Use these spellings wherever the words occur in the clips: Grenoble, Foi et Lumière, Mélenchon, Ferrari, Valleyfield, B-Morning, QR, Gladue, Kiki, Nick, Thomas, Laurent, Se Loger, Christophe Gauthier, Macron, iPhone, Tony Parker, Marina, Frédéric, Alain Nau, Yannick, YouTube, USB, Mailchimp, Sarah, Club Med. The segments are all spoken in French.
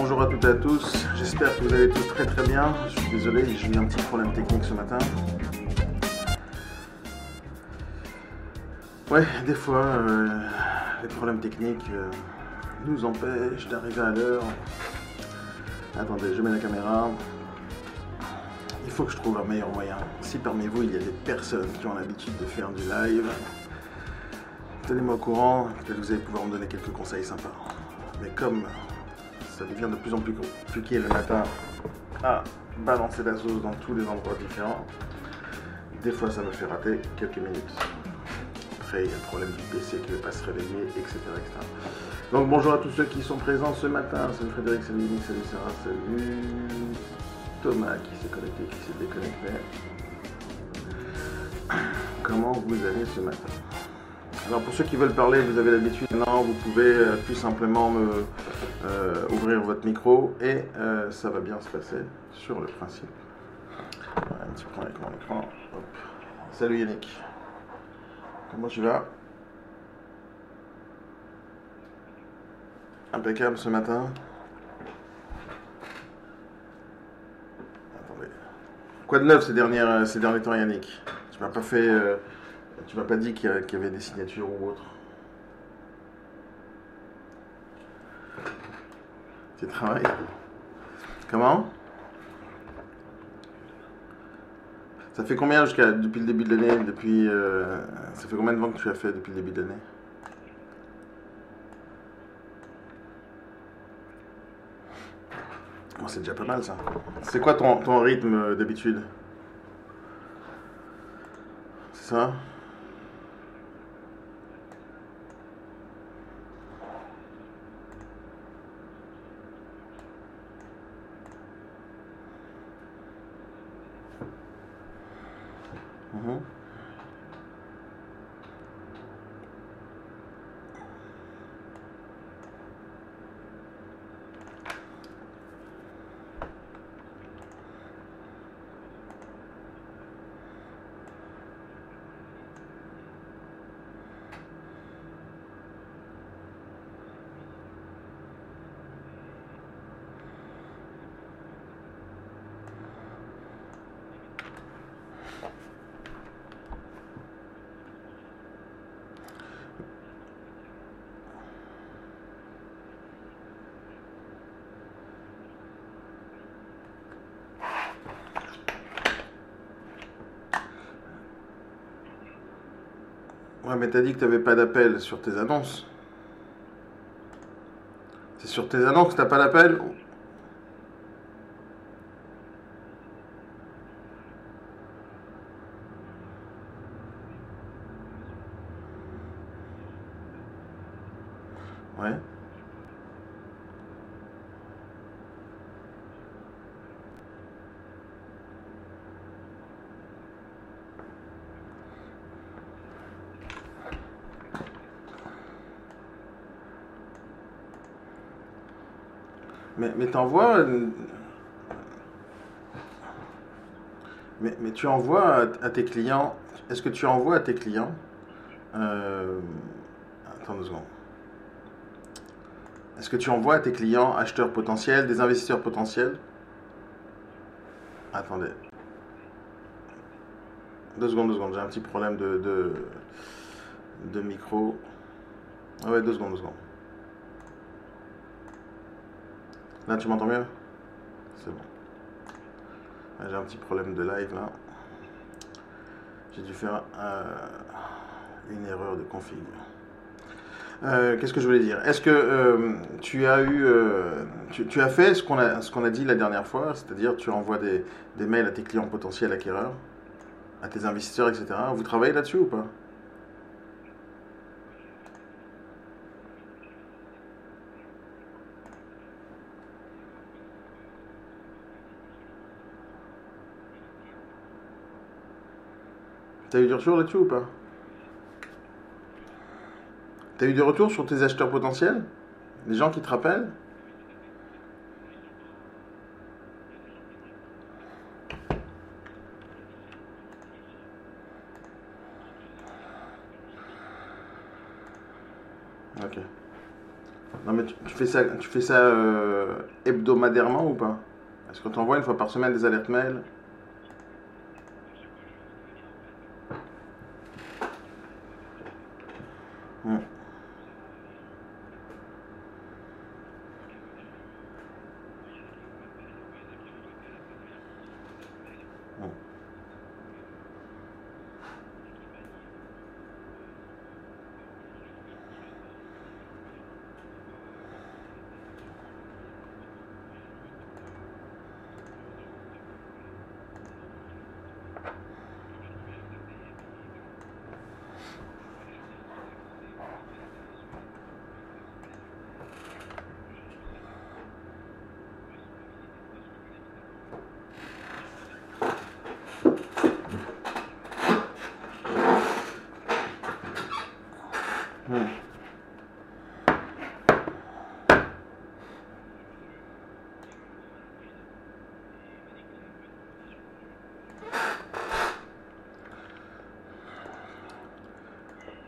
Bonjour à toutes et à tous, j'espère que vous allez tous très très bien. Je suis désolé, j'ai eu un petit problème technique ce matin. Ouais, des fois, les problèmes techniques nous empêchent d'arriver à l'heure. Attendez, je mets la caméra. Il faut que je trouve un meilleur moyen. Si parmi vous, il y a des personnes qui ont l'habitude de faire du live, tenez-moi au courant, peut-être que vous allez pouvoir me donner quelques conseils sympas. Mais comme ça devient de plus en plus compliqué le matin à balancer la sauce dans tous les endroits différents, des fois ça me fait rater quelques minutes. Après, il y a le problème du PC qui ne veut pas se réveiller, etc., etc. Donc bonjour à tous ceux qui sont présents ce matin. Salut Frédéric, salut Nick, salut Sarah, salut Thomas qui s'est connecté, qui s'est déconnecté. Comment vous allez ce matin? Alors pour ceux qui veulent parler, vous avez l'habitude, non, vous pouvez tout simplement ouvrir votre micro et ça va bien se passer sur le principe. Voilà, un petit point avec mon écran. Hop. Salut Yannick, comment tu vas? Impeccable ce matin. Attendez. Quoi de neuf ces derniers temps, Yannick? Tu m'as pas fait, tu m'as pas dit qu'il y avait des signatures ou autre. Tu travailles? Comment? Ça fait combien depuis le début de l'année? Ça fait combien de ventes que tu as fait depuis le début de l'année? Oh, c'est déjà pas mal ça. C'est quoi ton rythme d'habitude? C'est ça? Ouais, mais t'as dit que t'avais pas d'appel sur tes annonces. C'est sur tes annonces que t'as pas d'appel? Ouais. Mais tu envoies à tes clients. Est-ce que tu envoies à tes clients attends deux secondes. Est-ce que tu envoies à tes clients acheteurs potentiels, des investisseurs potentiels? Attendez. Deux secondes. J'ai un petit problème de micro. Ah ouais, deux secondes. Là, tu m'entends mieux? C'est bon. J'ai un petit problème de live, là. J'ai dû faire une erreur de config. Qu'est-ce que je voulais dire? Est-ce que tu as eu... tu as fait ce qu'on a dit la dernière fois, c'est-à-dire tu envoies des mails à tes clients potentiels acquéreurs, à tes investisseurs, etc. Vous travaillez là-dessus ou pas? T'as eu du retour là-dessus ou pas? T'as eu des retours sur tes acheteurs potentiels? Les gens qui te rappellent? Ok. Non mais tu fais ça hebdomadairement ou pas? Est-ce qu'on t'envoie une fois par semaine des alertes mail?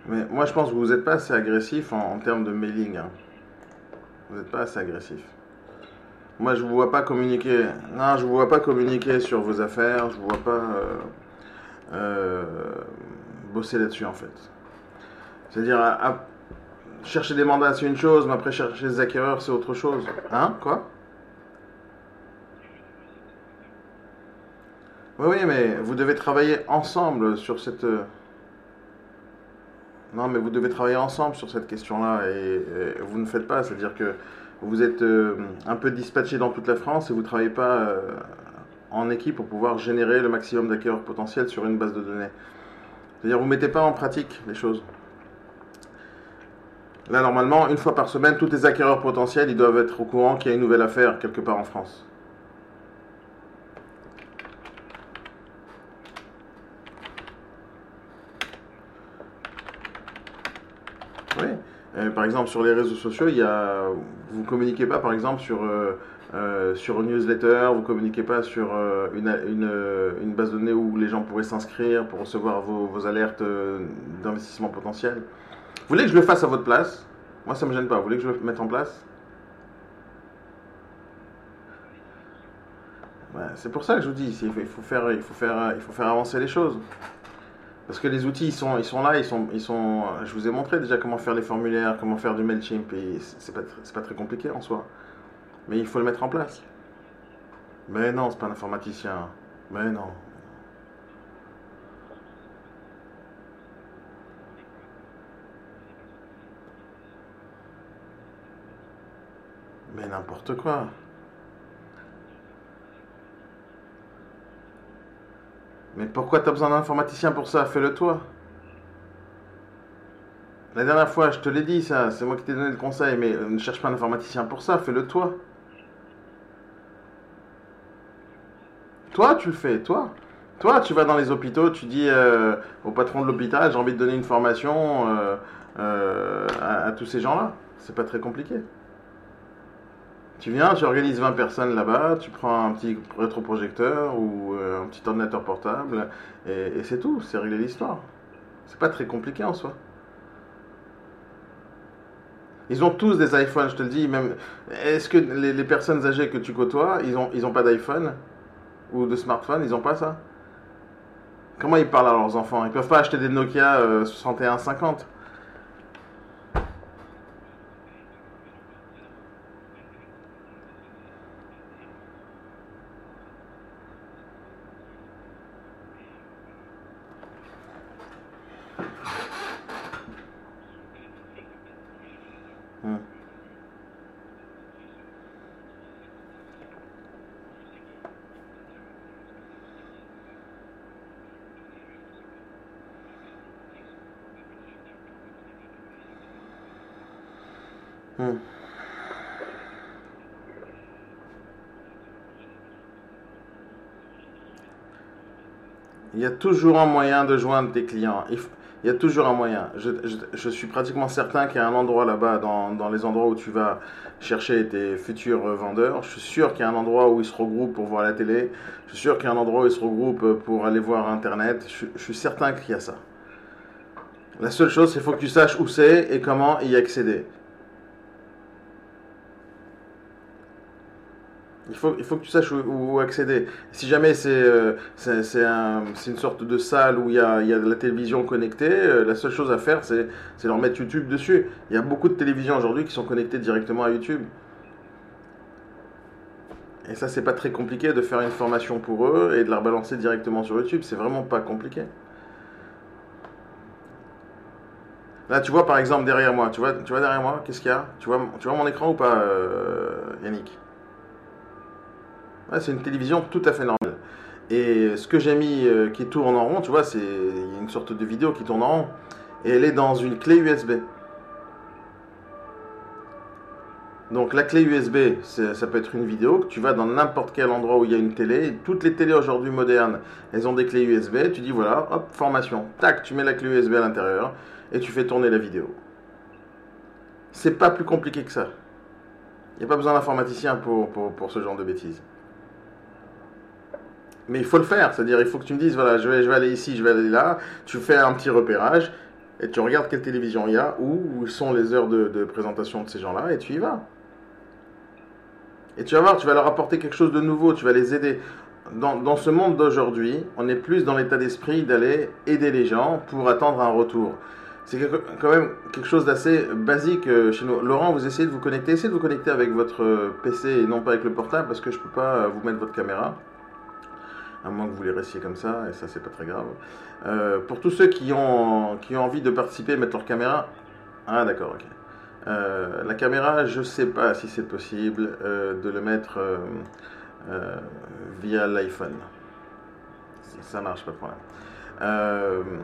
Mais moi, je pense que vous n'êtes pas assez agressif en termes de mailing. Hein. Vous n'êtes pas assez agressif. Moi, je ne vous vois pas communiquer. Non, je vous vois pas communiquer sur vos affaires. Je ne vous vois pas bosser là-dessus, en fait. C'est-à-dire, chercher des mandats, c'est une chose, mais après, chercher des acquéreurs, c'est autre chose. Hein? Quoi? Oui, oui, mais vous devez travailler ensemble sur cette... Non, mais vous devez travailler ensemble sur cette question-là et vous ne faites pas. C'est-à-dire que vous êtes un peu dispatché dans toute la France et vous ne travaillez pas en équipe pour pouvoir générer le maximum d'acquéreurs potentiels sur une base de données. C'est-à-dire vous ne mettez pas en pratique les choses. Là, normalement, une fois par semaine, tous les acquéreurs potentiels, ils doivent être au courant qu'il y a une nouvelle affaire quelque part en France. Par exemple, sur les réseaux sociaux, il y a... vous ne communiquez pas, par exemple, sur une newsletter, vous ne communiquez pas sur une base de données où les gens pourraient s'inscrire pour recevoir vos alertes d'investissement potentiel. Vous voulez que je le fasse à votre place? Moi, ça ne me gêne pas. Vous voulez que je le mette en place? Ouais, c'est pour ça que je vous dis, il faut faire avancer les choses. Parce que les outils, ils sont là, ils sont... Je vous ai montré déjà comment faire les formulaires, comment faire du Mailchimp, et c'est pas très compliqué en soi. Mais il faut le mettre en place. Mais non, c'est pas un informaticien. Mais non. Mais n'importe quoi. Mais pourquoi t'as besoin d'un informaticien pour ça? Fais-le toi. La dernière fois, je te l'ai dit, ça. C'est moi qui t'ai donné le conseil, mais ne cherche pas un informaticien pour ça. Fais-le toi. Toi, tu le fais, toi. Toi, tu vas dans les hôpitaux, tu dis au patron de l'hôpital, j'ai envie de donner une formation à tous ces gens-là. C'est pas très compliqué. Tu viens, tu organises 20 personnes là-bas, tu prends un petit rétroprojecteur ou un petit ordinateur portable et c'est tout, c'est réglé l'histoire. C'est pas très compliqué en soi. Ils ont tous des iPhones, je te le dis. Même, est-ce que les personnes âgées que tu côtoies, ils ont pas d'iPhone ou de smartphone, ils ont pas ça? Comment ils parlent à leurs enfants? Ils peuvent pas acheter des Nokia 6150. Il y a toujours un moyen de joindre tes clients. Il y a toujours un moyen. Je suis pratiquement certain qu'il y a un endroit là-bas, dans les endroits où tu vas chercher tes futurs vendeurs. Je suis sûr qu'il y a un endroit où ils se regroupent pour voir la télé. Je suis sûr qu'il y a un endroit où ils se regroupent pour aller voir Internet. Je suis certain qu'il y a ça. La seule chose, c'est qu'il faut que tu saches où c'est et comment y accéder. Il faut que tu saches où accéder. Si jamais c'est une sorte de salle où il y a de la télévision connectée, la seule chose à faire, c'est leur mettre YouTube dessus. Il y a beaucoup de télévisions aujourd'hui qui sont connectées directement à YouTube. Et ça, c'est pas très compliqué de faire une formation pour eux et de la rebalancer directement sur YouTube. C'est vraiment pas compliqué. Là, tu vois par exemple derrière moi. Tu vois derrière moi, qu'est-ce qu'il y a? Tu vois mon écran ou pas, Yannick? Ouais, c'est une télévision tout à fait normale. Et ce que j'ai mis qui tourne en rond, tu vois, c'est une sorte de vidéo qui tourne en rond. Et elle est dans une clé USB. Donc la clé USB, ça peut être une vidéo que tu vas dans n'importe quel endroit où il y a une télé. Toutes les télés aujourd'hui modernes, elles ont des clés USB. Tu dis voilà, hop, formation. Tac, tu mets la clé USB à l'intérieur et tu fais tourner la vidéo. C'est pas plus compliqué que ça. Il n'y a pas besoin d'informaticien pour ce genre de bêtises. Mais il faut le faire, c'est-à-dire il faut que tu me dises voilà, je vais aller ici, je vais aller là. Tu fais un petit repérage et tu regardes quelle télévision il y a, où sont les heures de présentation de ces gens-là et tu y vas. Et tu vas voir, tu vas leur apporter quelque chose de nouveau, tu vas les aider. Dans ce monde d'aujourd'hui, on est plus dans l'état d'esprit d'aller aider les gens pour attendre un retour. C'est quand même quelque chose d'assez basique chez nous. Laurent, vous essayez de vous connecter avec votre PC et non pas avec le portable parce que je ne peux pas vous mettre votre caméra. À moins que vous les restiez comme ça, et ça c'est pas très grave. Pour tous ceux qui ont envie de participer, mettre leur caméra. Ah d'accord, ok. La caméra, je sais pas si c'est possible de le mettre via l'iPhone. Ça marche, pas de problème.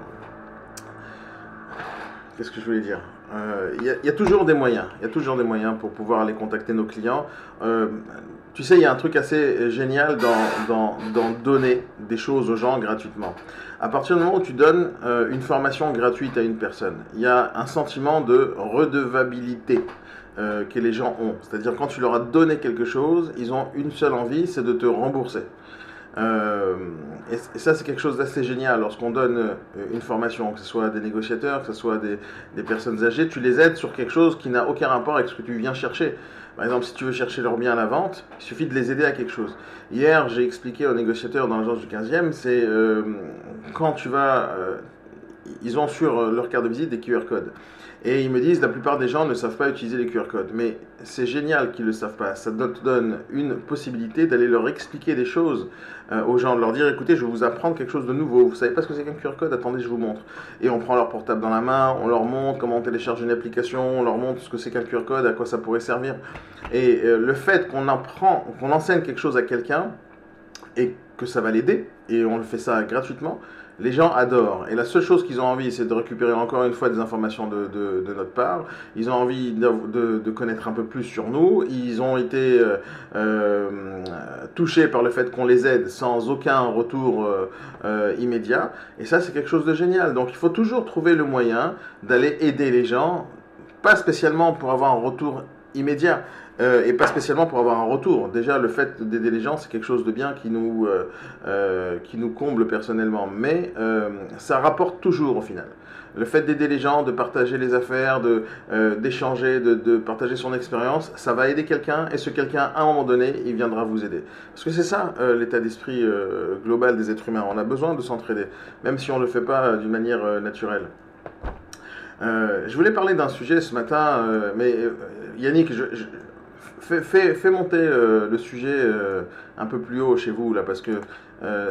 Qu'est-ce que je voulais dire ? Il y a toujours des moyens. Il y a toujours des moyens pour pouvoir aller contacter nos clients. Tu sais, il y a un truc assez génial dans donner des choses aux gens gratuitement. À partir du moment où tu donnes une formation gratuite à une personne, il y a un sentiment de redevabilité que les gens ont. C'est-à-dire quand tu leur as donné quelque chose, ils ont une seule envie, c'est de te rembourser. Et ça c'est quelque chose d'assez génial. Lorsqu'on donne une formation, que ce soit à des négociateurs, que ce soit à des personnes âgées, tu les aides sur quelque chose qui n'a aucun rapport avec ce que tu viens chercher. Par exemple, si tu veux chercher leur bien à la vente, il suffit de les aider à quelque chose. Hier j'ai expliqué aux négociateurs dans l'agence du 15e, c'est quand tu vas... ils ont sur leur carte de visite des QR codes. Et ils me disent, la plupart des gens ne savent pas utiliser les QR codes. Mais c'est génial qu'ils ne le savent pas. Ça te donne une possibilité d'aller leur expliquer des choses aux gens. De leur dire, écoutez, je vais vous apprendre quelque chose de nouveau. Vous ne savez pas ce que c'est qu'un QR code? Attendez, je vous montre. Et on prend leur portable dans la main, on leur montre comment on télécharge une application, on leur montre ce que c'est qu'un QR code, à quoi ça pourrait servir. Et le fait qu'on enseigne quelque chose à quelqu'un et que ça va l'aider, et on le fait ça gratuitement, les gens adorent. Et la seule chose qu'ils ont envie, c'est de récupérer encore une fois des informations de notre part. Ils ont envie de connaître un peu plus sur nous. Ils ont été touchés par le fait qu'on les aide sans aucun retour immédiat. Et ça, c'est quelque chose de génial. Donc, il faut toujours trouver le moyen d'aller aider les gens, pas spécialement pour avoir un retour immédiat. Et pas spécialement pour avoir un retour. Déjà, le fait d'aider les gens, c'est quelque chose de bien qui nous comble personnellement. Mais ça rapporte toujours au final. Le fait d'aider les gens, de partager les affaires, d'échanger, de partager son expérience, ça va aider quelqu'un. Et ce quelqu'un, à un moment donné, il viendra vous aider. Parce que c'est ça l'état d'esprit global des êtres humains. On a besoin de s'entraider, même si on ne le fait pas d'une manière naturelle. Je voulais parler d'un sujet ce matin, mais Yannick, Fais monter le sujet un peu plus haut chez vous là, parce que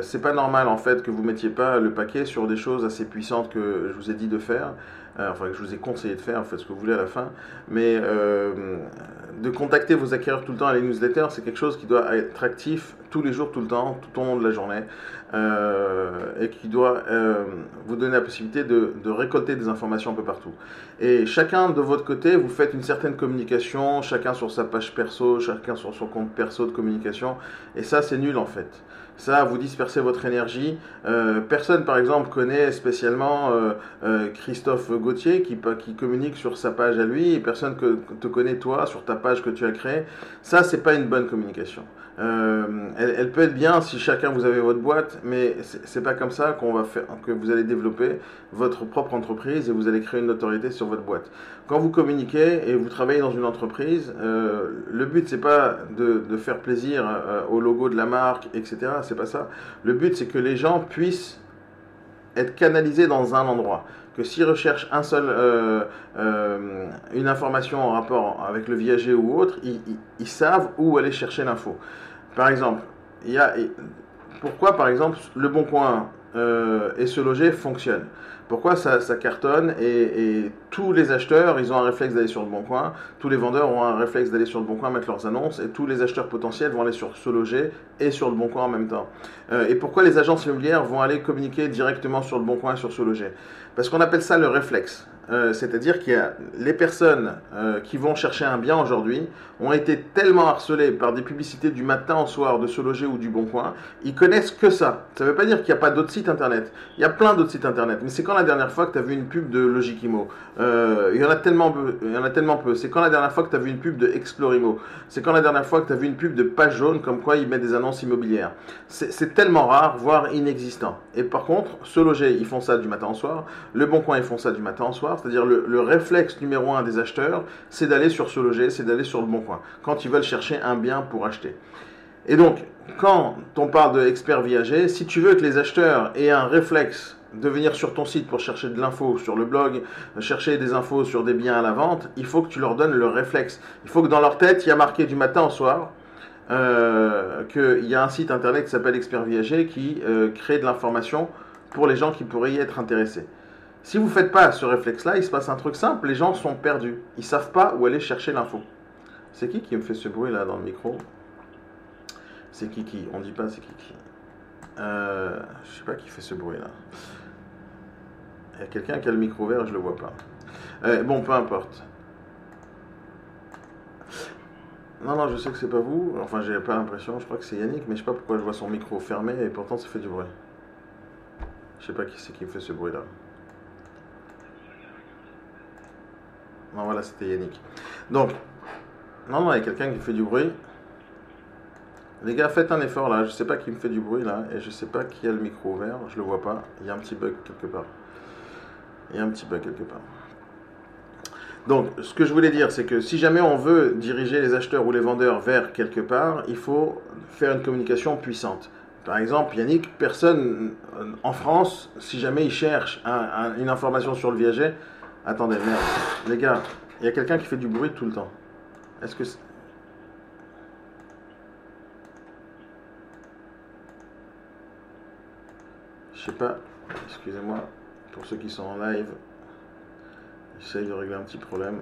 c'est pas normal en fait que vous mettiez pas le paquet sur des choses assez puissantes que je vous ai dit de faire, enfin que je vous ai conseillé de faire, faites ce que vous voulez à la fin, mais de contacter vos acquéreurs tout le temps à les newsletters, c'est quelque chose qui doit être actif tous les jours, tout le temps, tout au long de la journée, et qui doit vous donner la possibilité de récolter des informations un peu partout. Et chacun de votre côté, vous faites une certaine communication, chacun sur sa page perso, chacun sur son compte perso de communication, et ça c'est nul en fait. ça, vous dispersez votre énergie. Personne, par exemple, connaît spécialement Christophe Gauthier qui communique sur sa page à lui, et personne te connaît toi sur ta page que tu as créée. Ça, c'est pas une bonne communication. Elle peut être bien si chacun vous avez votre boîte, mais c'est pas comme ça qu'on va faire, que vous allez développer votre propre entreprise et vous allez créer une notoriété sur votre boîte. Quand vous communiquez et vous travaillez dans une entreprise, le but c'est pas de faire plaisir au logo de la marque, etc. C'est pas ça. Le but c'est que les gens puissent être canalisés dans un endroit. Que s'ils recherchent un seul, une information en rapport avec le viager ou autre, ils savent où aller chercher l'info. Par exemple, pourquoi par exemple Leboncoin et Se Loger fonctionnent? Pourquoi ça cartonne et tous les acheteurs, ils ont un réflexe d'aller sur Leboncoin, tous les vendeurs ont un réflexe d'aller sur Leboncoin mettre leurs annonces et tous les acheteurs potentiels vont aller sur Se Loger et sur Leboncoin en même temps. Et pourquoi les agences immobilières vont aller communiquer directement sur Leboncoin et sur Se Loger? Parce qu'on appelle ça le réflexe. C'est-à-dire qu'il y a les personnes qui vont chercher un bien aujourd'hui ont été tellement harcelées par des publicités du matin au soir de Se Loger ou du Boncoin, ils connaissent que ça. Ça ne veut pas dire qu'il n'y a pas d'autres sites internet. Il y a plein d'autres sites internet. Mais c'est quand la dernière fois que tu as vu une pub de Logic Imo? Il y en a tellement peu. C'est quand la dernière fois que tu as vu une pub de Explorimo? C'est quand la dernière fois que tu as vu une pub de Page Jaune comme quoi ils mettent des annonces immobilières? C'est tellement rare, voire inexistant. Et par contre, Se Loger, ils font ça du matin au soir. Le Boncoin, ils font ça du matin au soir. C'est-à-dire le réflexe numéro un des acheteurs, c'est d'aller sur Se Loger, c'est d'aller sur Leboncoin, quand ils veulent chercher un bien pour acheter. Et donc, quand on parle d'experts viagers, si tu veux que les acheteurs aient un réflexe de venir sur ton site pour chercher de l'info sur le blog, chercher des infos sur des biens à la vente, il faut que tu leur donnes le réflexe. Il faut que dans leur tête, il y a marqué du matin au soir, qu'il y a un site internet qui s'appelle Experts Viager qui crée de l'information pour les gens qui pourraient y être intéressés. Si vous ne faites pas ce réflexe-là, il se passe un truc simple, les gens sont perdus. Ils ne savent pas où aller chercher l'info. C'est qui me fait ce bruit là dans le micro? C'est Kiki, on ne dit pas c'est Kiki. Je ne sais pas qui fait ce bruit là. Il y a quelqu'un qui a le micro ouvert, je ne le vois pas. Bon, peu importe. Non, je sais que c'est pas vous. Enfin, j'ai pas l'impression, je crois que c'est Yannick, mais je ne sais pas pourquoi je vois son micro fermé et pourtant ça fait du bruit. Je ne sais pas qui c'est qui me fait ce bruit là. Non, voilà, c'était Yannick. Donc, non, il y a quelqu'un qui fait du bruit. Les gars, faites un effort là. Je sais pas qui me fait du bruit là. Et je sais pas qui a le micro ouvert. Je le vois pas. Il y a un petit bug quelque part. Donc, ce que je voulais dire, c'est que si jamais on veut diriger les acheteurs ou les vendeurs vers quelque part, il faut faire une communication puissante. Par exemple, Yannick, personne en France, si jamais il cherche une information sur le viager. Attendez, merde. Les gars, il y a quelqu'un qui fait du bruit tout le temps. Est-ce que... Je sais pas. Excusez-moi. Pour ceux qui sont en live, j'essaye de régler un petit problème.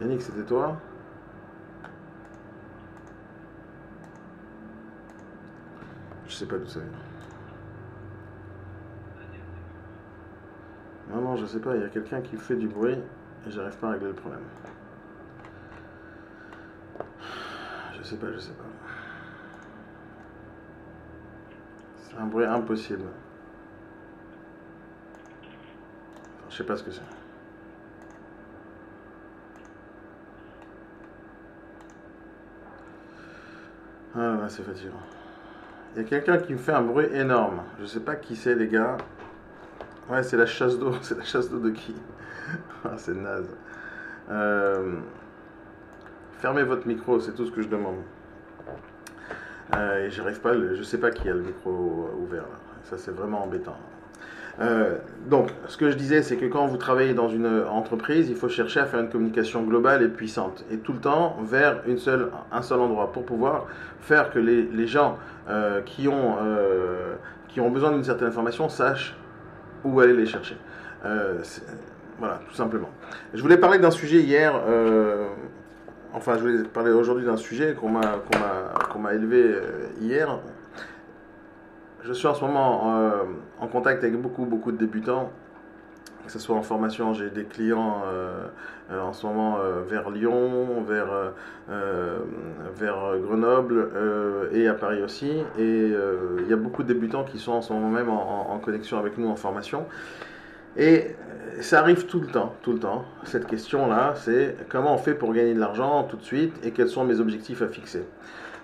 Yannick, c'était toi ? Je sais pas d'où ça vient. Non, je sais pas, il y a quelqu'un qui fait du bruit et j'arrive pas à régler le problème. Je sais pas. C'est un bruit impossible. Enfin, je sais pas ce que c'est. Ah là, c'est fatigant. Il y a quelqu'un qui me fait un bruit énorme. Je sais pas qui c'est, les gars. Ouais, c'est la chasse d'eau. C'est la chasse d'eau de qui? Ah, c'est naze. Fermez votre micro, c'est tout ce que je demande. Et j'arrive pas. Je sais pas qui a le micro ouvert là. Ça, c'est vraiment embêtant. Donc, ce que je disais, c'est que quand vous travaillez dans une entreprise, il faut chercher à faire une communication globale et puissante, et tout le temps vers un seul endroit, pour pouvoir faire que les gens qui ont besoin d'une certaine information sachent où aller les chercher. Voilà, tout simplement. Je voulais parler d'un sujet hier. Enfin, je voulais parler aujourd'hui d'un sujet qu'on m'a élevé hier. Je suis en ce moment en contact avec beaucoup de débutants que ce soit en formation. J'ai des clients en ce moment vers Lyon, vers Grenoble et à Paris aussi. Et il y a beaucoup de débutants qui sont en ce moment même en connexion avec nous en formation. Et ça arrive tout le temps. Cette question-là, c'est comment on fait pour gagner de l'argent tout de suite et quels sont mes objectifs à fixer.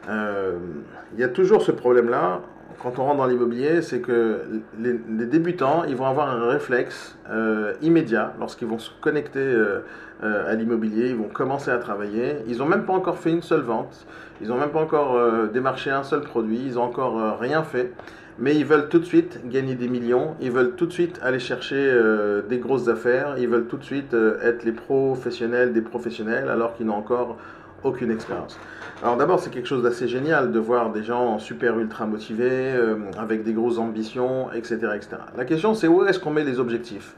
Il y a toujours ce problème-là. Quand on rentre dans l'immobilier, c'est que les débutants, ils vont avoir un réflexe immédiat lorsqu'ils vont se connecter à l'immobilier, ils vont commencer à travailler. Ils n'ont même pas encore fait une seule vente, ils n'ont même pas encore démarché un seul produit, ils n'ont encore rien fait. Mais ils veulent tout de suite gagner des millions, ils veulent tout de suite aller chercher des grosses affaires, ils veulent tout de suite être les professionnels des professionnels alors qu'ils n'ont encore aucune expérience. Alors d'abord, c'est quelque chose d'assez génial de voir des gens super ultra motivés, avec des grosses ambitions, etc. La question, c'est où est-ce qu'on met les objectifs ?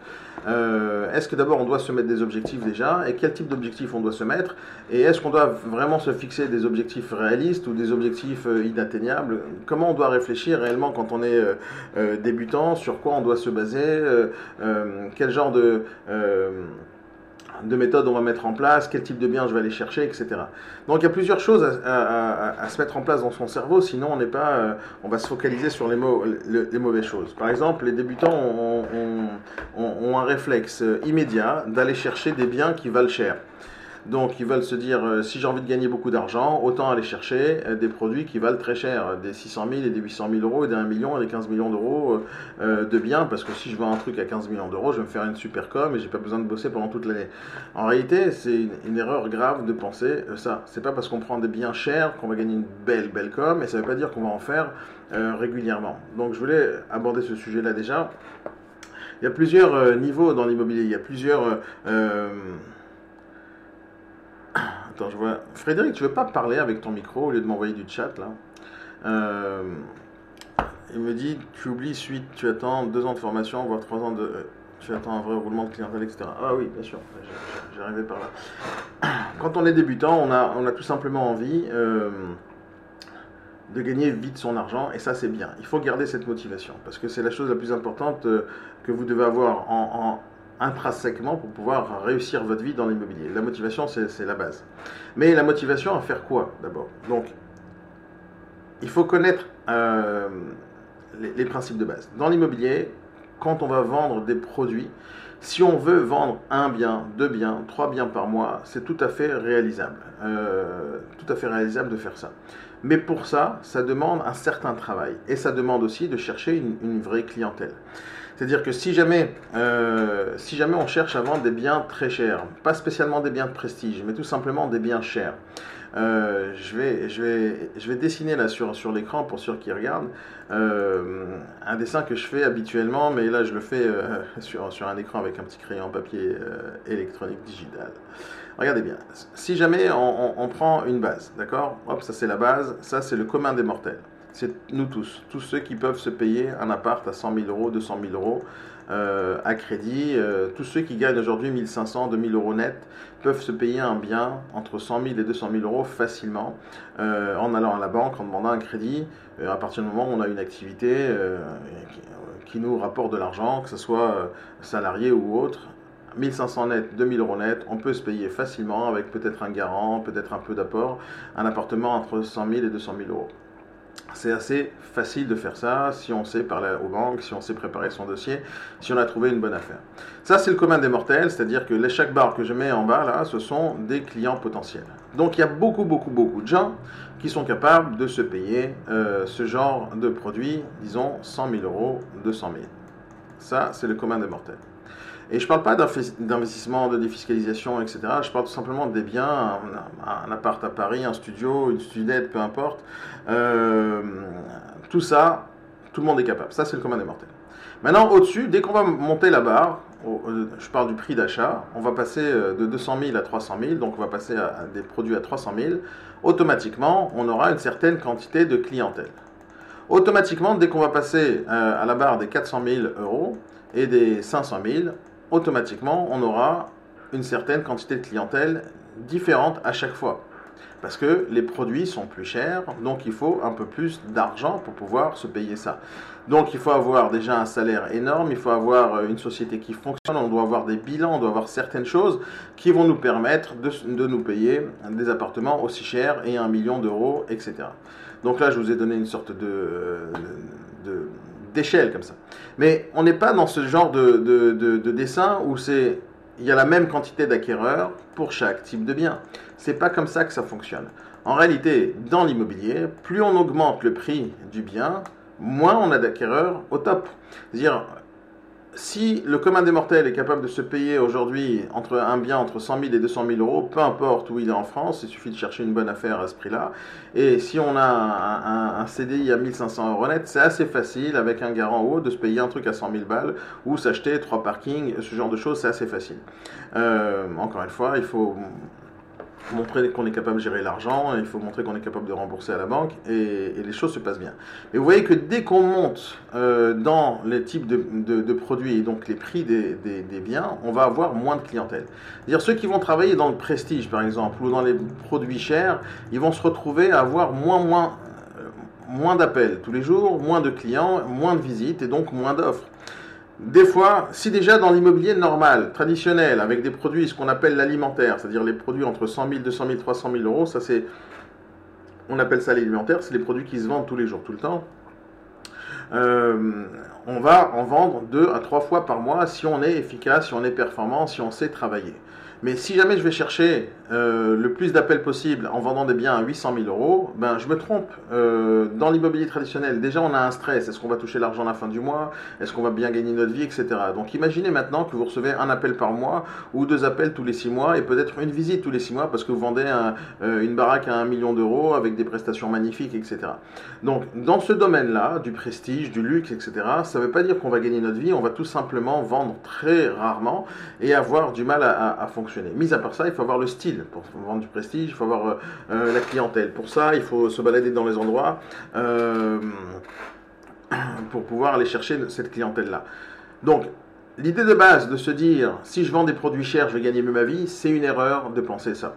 Est-ce que d'abord on doit se mettre des objectifs déjà ? Et quel type d'objectifs on doit se mettre ? Et est-ce qu'on doit vraiment se fixer des objectifs réalistes ou des objectifs inatteignables ? Comment on doit réfléchir réellement quand on est débutant ? Sur quoi on doit se baser ? Quel genre de méthodes on va mettre en place, quel type de bien je vais aller chercher, etc. Donc il y a plusieurs choses à se mettre en place dans son cerveau, sinon on n'est pas, on va se focaliser sur les mauvaises choses. Par exemple, les débutants ont un réflexe immédiat d'aller chercher des biens qui valent cher. Donc ils veulent se dire, si j'ai envie de gagner beaucoup d'argent, autant aller chercher des produits qui valent très cher, des 600 000 et des 800 000 euros, et des 1 million et des 15 millions d'euros de biens, parce que si je vends un truc à 15 millions d'euros, je vais me faire une super com et j'ai pas besoin de bosser pendant toute l'année. En réalité, c'est une erreur grave de penser ça. C'est pas parce qu'on prend des biens chers qu'on va gagner une belle com, et ça veut pas dire qu'on va en faire régulièrement. Donc je voulais aborder ce sujet-là déjà. Il y a plusieurs niveaux dans l'immobilier, il y a plusieurs... Attends, je vois... Frédéric, tu veux pas parler avec ton micro au lieu de m'envoyer du chat, là ? Il me dit, tu oublies suite, tu attends 2 ans de formation, voire 3 ans de... Tu attends un vrai roulement de clientèle, etc. Ah oui, bien sûr, j'arrivais par là. Quand on est débutant, on a tout simplement envie de gagner vite son argent, et ça c'est bien. Il faut garder cette motivation, parce que c'est la chose la plus importante que vous devez avoir intrinsèquement pour pouvoir réussir votre vie dans l'immobilier. La motivation, c'est la base. Mais la motivation à faire quoi d'abord? Donc, il faut connaître les principes de base. Dans l'immobilier, quand on va vendre des produits, si on veut vendre 1 bien, 2 biens, 3 biens par mois, c'est tout à fait réalisable. De faire ça. Mais pour ça, ça demande un certain travail. Et ça demande aussi de chercher une vraie clientèle. C'est-à-dire que si jamais on cherche à vendre des biens très chers, pas spécialement des biens de prestige, mais tout simplement des biens chers. Je vais dessiner là sur l'écran pour ceux qui regardent un dessin que je fais habituellement, mais là je le fais sur un écran avec un petit crayon papier électronique digital. Regardez bien. Si jamais on prend une base, d'accord ? Hop, ça c'est la base, ça c'est le commun des mortels. C'est nous tous ceux qui peuvent se payer un appart à 100 000 euros, 200 000 euros à crédit. Tous ceux qui gagnent aujourd'hui 1500, 2000 euros net peuvent se payer un bien entre 100 000 et 200 000 euros facilement en allant à la banque, en demandant un crédit. À partir du moment où on a une activité qui nous rapporte de l'argent, que ce soit salarié ou autre, 1500 net, 2000 euros net, on peut se payer facilement avec peut-être un garant, peut-être un peu d'apport, un appartement entre 100 000 et 200 000 euros. C'est assez facile de faire ça si on sait parler aux banques, si on sait préparer son dossier, si on a trouvé une bonne affaire. Ça, c'est le commun des mortels, c'est-à-dire que chaque barre que je mets en bas, là, ce sont des clients potentiels. Donc, il y a beaucoup de gens qui sont capables de se payer ce genre de produit, disons 100 000 euros, 200 000. Ça, c'est le commun des mortels. Et je ne parle pas d'investissement, de défiscalisation, etc. Je parle tout simplement des biens, un appart à Paris, un studio, une studette, peu importe. Tout ça, tout le monde est capable. Ça, c'est le commun des mortels. Maintenant, au-dessus, dès qu'on va monter la barre, je parle du prix d'achat, on va passer de 200 000 à 300 000, donc on va passer à des produits à 300 000. Automatiquement, on aura une certaine quantité de clientèle. Automatiquement, dès qu'on va passer à la barre des 400 000 euros et des 500 000, automatiquement, on aura une certaine quantité de clientèle différente à chaque fois. parce que les produits sont plus chers, donc il faut un peu plus d'argent pour pouvoir se payer ça. Donc il faut avoir déjà un salaire énorme, il faut avoir une société qui fonctionne, on doit avoir des bilans, on doit avoir certaines choses qui vont nous permettre de nous payer des appartements aussi chers et 1 million d'euros, etc. Donc là je vous ai donné une sorte d'échelle comme ça. Mais on n'est pas dans ce genre de dessin où c'est... Il y a la même quantité d'acquéreurs pour chaque type de bien. C'est pas comme ça que ça fonctionne. En réalité, dans l'immobilier, plus on augmente le prix du bien, moins on a d'acquéreurs au top. C'est-à-dire, si le commun des mortels est capable de se payer aujourd'hui un bien entre 100 000 et 200 000 euros, peu importe où il est en France, il suffit de chercher une bonne affaire à ce prix-là. Et si on a un CDI à 1500 euros net, c'est assez facile avec un garant haut de se payer un truc à 100 000 balles ou s'acheter 3 parkings, ce genre de choses, c'est assez facile. Encore une fois, il faut montrer qu'on est capable de gérer l'argent, il faut montrer qu'on est capable de rembourser à la banque et les choses se passent bien. Et vous voyez que dès qu'on monte dans les types de produits et donc les prix des biens, on va avoir moins de clientèle. C'est-à-dire ceux qui vont travailler dans le prestige par exemple ou dans les produits chers, ils vont se retrouver à avoir moins d'appels tous les jours, moins de clients, moins de visites et donc moins d'offres. Des fois, si déjà dans l'immobilier normal, traditionnel, avec des produits, ce qu'on appelle l'alimentaire, c'est-à-dire les produits entre 100 000, 200 000, 300 000 euros, ça c'est, on appelle ça l'alimentaire, c'est les produits qui se vendent tous les jours, tout le temps. On va en vendre 2 à 3 fois par mois si on est efficace, si on est performant, si on sait travailler. Mais si jamais je vais chercher le plus d'appels possible en vendant des biens à 800 000 euros, ben, je me trompe. Dans l'immobilier traditionnel, déjà on a un stress. Est-ce qu'on va toucher l'argent à la fin du mois? Est-ce qu'on va bien gagner notre vie, etc. Donc imaginez maintenant que vous recevez 1 appel par mois ou 2 appels tous les 6 mois et peut-être 1 visite tous les 6 mois parce que vous vendez une baraque à 1 million d'euros avec des prestations magnifiques, etc. Donc dans ce domaine-là, du prestige, du luxe, etc., ça ne veut pas dire qu'on va gagner notre vie. On va tout simplement vendre très rarement et avoir du mal à fonctionner. Mis à part ça, il faut avoir le style pour vendre du prestige, il faut avoir la clientèle. Pour ça, il faut se balader dans les endroits pour pouvoir aller chercher cette clientèle-là. Donc, l'idée de base de se dire, si je vends des produits chers, je vais gagner mieux ma vie, c'est une erreur de penser ça.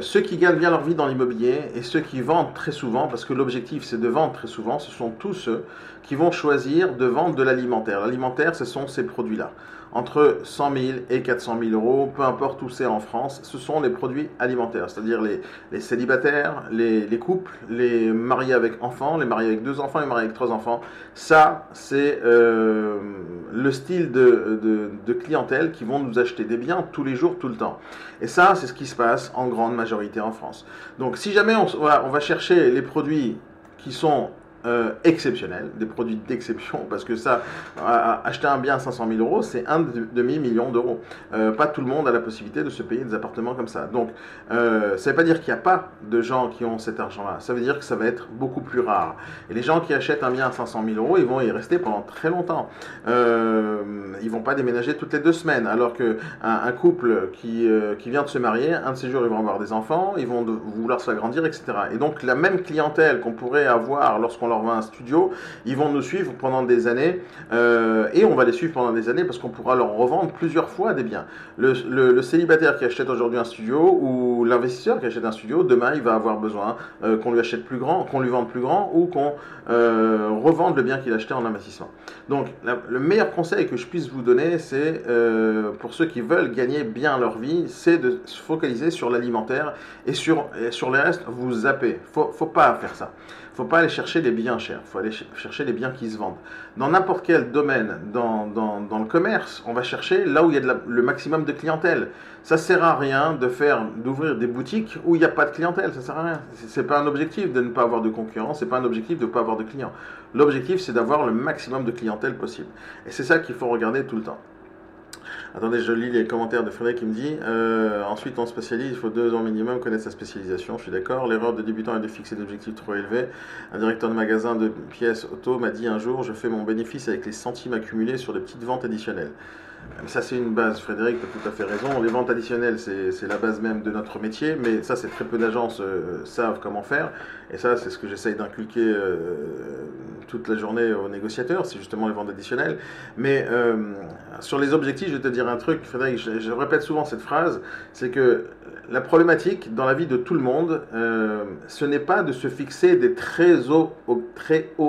Ceux qui gagnent bien leur vie dans l'immobilier et ceux qui vendent très souvent, parce que l'objectif c'est de vendre très souvent, ce sont tous ceux qui vont choisir de vendre de l'alimentaire. L'alimentaire, ce sont ces produits-là. Entre 100 000 et 400 000 euros, peu importe où c'est en France, ce sont les produits alimentaires, c'est-à-dire les célibataires, les couples, les mariés avec enfants, les mariés avec 2 enfants, les mariés avec 3 enfants. Ça, c'est le style de clientèle qui vont nous acheter des biens tous les jours, tout le temps. Et ça, c'est ce qui se passe en grande majorité en France. Donc, si jamais on va chercher les produits qui sont exceptionnels, des produits d'exception, parce que ça, acheter un bien à 500 000 euros, c'est 1,5 million d'euros. Pas tout le monde a la possibilité de se payer des appartements comme ça. Donc, ça ne veut pas dire qu'il n'y a pas de gens qui ont cet argent-là. Ça veut dire que ça va être beaucoup plus rare. Et les gens qui achètent un bien à 500 000 euros, ils vont y rester pendant très longtemps. Ils ne vont pas déménager toutes les 2 semaines, alors qu'un couple qui vient de se marier, un de ces jours, ils vont avoir des enfants, ils vont vouloir s'agrandir, etc. Et donc, la même clientèle qu'on pourrait avoir lorsqu'on leur un studio, ils vont nous suivre pendant des années et on va les suivre pendant des années parce qu'on pourra leur revendre plusieurs fois des biens. Le célibataire qui achète aujourd'hui un studio ou l'investisseur qui achète un studio, demain il va avoir besoin qu'on lui achète plus grand, qu'on lui vende plus grand ou qu'on revende le bien qu'il achetait en investissement. Donc le meilleur conseil que je puisse vous donner, c'est pour ceux qui veulent gagner bien leur vie, c'est de se focaliser sur l'alimentaire et sur les restes, vous zappez. Faut pas faire ça. Faut pas aller chercher des biens chers, il faut aller chercher les biens qui se vendent. Dans n'importe quel domaine, dans le commerce, on va chercher là où il y a le maximum de clientèle. Ça sert à rien d'ouvrir des boutiques où il n'y a pas de clientèle, ça sert à rien. C'est pas un objectif de ne pas avoir de concurrence, c'est pas un objectif de ne pas avoir de clients. L'objectif, c'est d'avoir le maximum de clientèle possible. Et c'est ça qu'il faut regarder tout le temps. Attendez, je lis les commentaires de Frédéric qui me dit ensuite, on spécialise, il faut 2 ans minimum connaître sa spécialisation. Je suis d'accord. L'erreur de débutant est de fixer des objectifs trop élevés. Un directeur de magasin de pièces auto m'a dit un jour, je fais mon bénéfice avec les centimes accumulés sur les petites ventes additionnelles. Ça, c'est une base, Frédéric, tu as tout à fait raison. Les ventes additionnelles, c'est la base même de notre métier, mais ça, c'est très peu d'agences savent comment faire. Et ça, c'est ce que j'essaye d'inculquer toute la journée aux négociateurs, c'est justement les ventes additionnelles. Mais sur les objectifs, je vais te dire un truc, Frédéric, je répète souvent cette phrase, c'est que la problématique dans la vie de tout le monde, ce n'est pas de se fixer des très hauts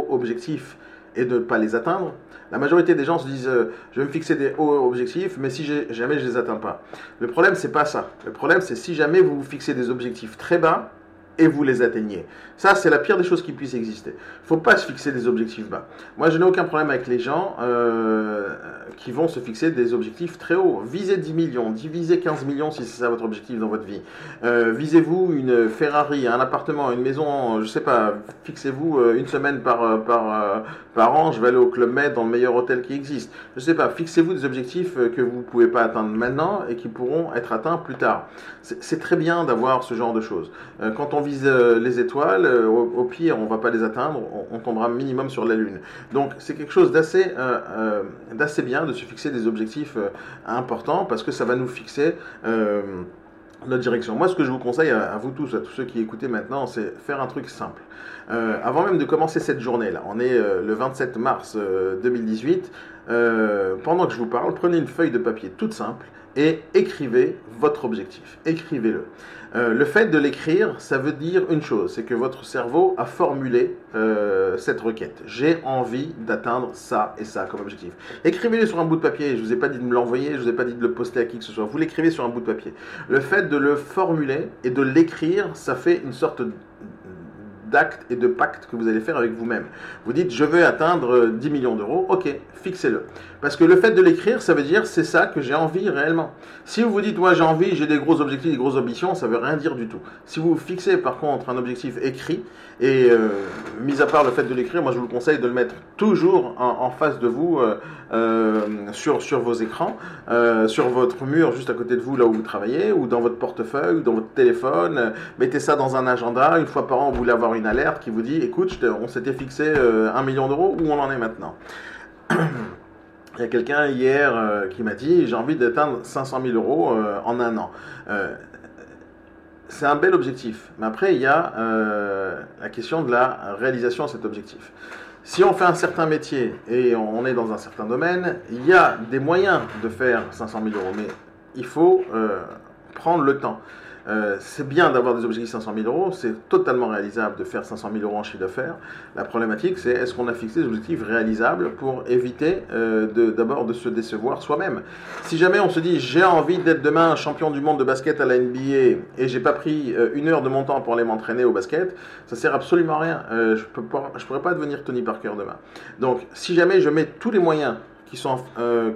objectifs et de ne pas les atteindre. La majorité des gens se disent je vais me fixer des hauts objectifs, mais si jamais je ne les atteins pas. Le problème, c'est pas ça. Le problème, c'est si jamais vous vous fixez des objectifs très bas et vous les atteignez. Ça, c'est la pire des choses qui puissent exister. Il ne faut pas se fixer des objectifs bas. Moi, je n'ai aucun problème avec les gens qui vont se fixer des objectifs très hauts. Visez 10 millions, divisez 15 millions si c'est ça votre objectif dans votre vie. Visez-vous une Ferrari, un appartement, une maison, je ne sais pas, fixez-vous une semaine par an, je vais aller au Club Med dans le meilleur hôtel qui existe. Je ne sais pas, fixez-vous des objectifs que vous ne pouvez pas atteindre maintenant et qui pourront être atteints plus tard. C'est très bien d'avoir ce genre de choses. Quand on vise les étoiles, au pire, on ne va pas les atteindre, on tombera minimum sur la Lune. Donc, c'est quelque chose d'assez bien de se fixer des objectifs importants parce que ça va nous fixer notre direction. Moi, ce que je vous conseille à vous tous, à tous ceux qui écoutez maintenant, c'est faire un truc simple. Avant même de commencer cette journée-là, on est le 27 mars 2018, pendant que je vous parle, prenez une feuille de papier toute simple et écrivez votre objectif. Écrivez-le. Le fait de l'écrire, ça veut dire une chose, c'est que votre cerveau a formulé cette requête. J'ai envie d'atteindre ça et ça comme objectif. Écrivez-le sur un bout de papier, je vous ai pas dit de me l'envoyer, je vous ai pas dit de le poster à qui que ce soit, vous l'écrivez sur un bout de papier. Le fait de le formuler et de l'écrire, ça fait une sorte d'acte et de pacte que vous allez faire avec vous-même. Vous dites, je veux atteindre 10 millions d'euros, ok, fixez-le. Parce que le fait de l'écrire, ça veut dire, c'est ça que j'ai envie réellement. Si vous vous dites, moi j'ai envie, j'ai des gros objectifs, des grosses ambitions, ça veut rien dire du tout. Si vous fixez par contre un objectif écrit, et mis à part le fait de l'écrire, moi je vous conseille de le mettre toujours en face de vous, sur vos écrans, sur votre mur juste à côté de vous, là où vous travaillez, ou dans votre portefeuille, ou dans votre téléphone, mettez ça dans un agenda, une fois par an, vous voulez avoir une alerte qui vous dit, écoute, on s'était fixé 1 million d'euros, où on en est maintenant? Il y a quelqu'un hier qui m'a dit, j'ai envie d'atteindre 500 000 euros en un an. C'est un bel objectif, mais après il y a la question de la réalisation de cet objectif. Si on fait un certain métier et on est dans un certain domaine, il y a des moyens de faire 500 000 euros, mais il faut prendre le temps. C'est bien d'avoir des objectifs 500 000 euros, c'est totalement réalisable de faire 500 000 euros en chiffre d'affaires. La problématique, c'est est-ce qu'on a fixé des objectifs réalisables pour éviter d'abord de se décevoir soi-même. Si jamais on se dit j'ai envie d'être demain champion du monde de basket à la NBA et j'ai pas pris une heure de mon temps pour aller m'entraîner au basket, ça sert absolument à rien. Je pourrais pas devenir Tony Parker demain. Donc si jamais je mets tous les moyens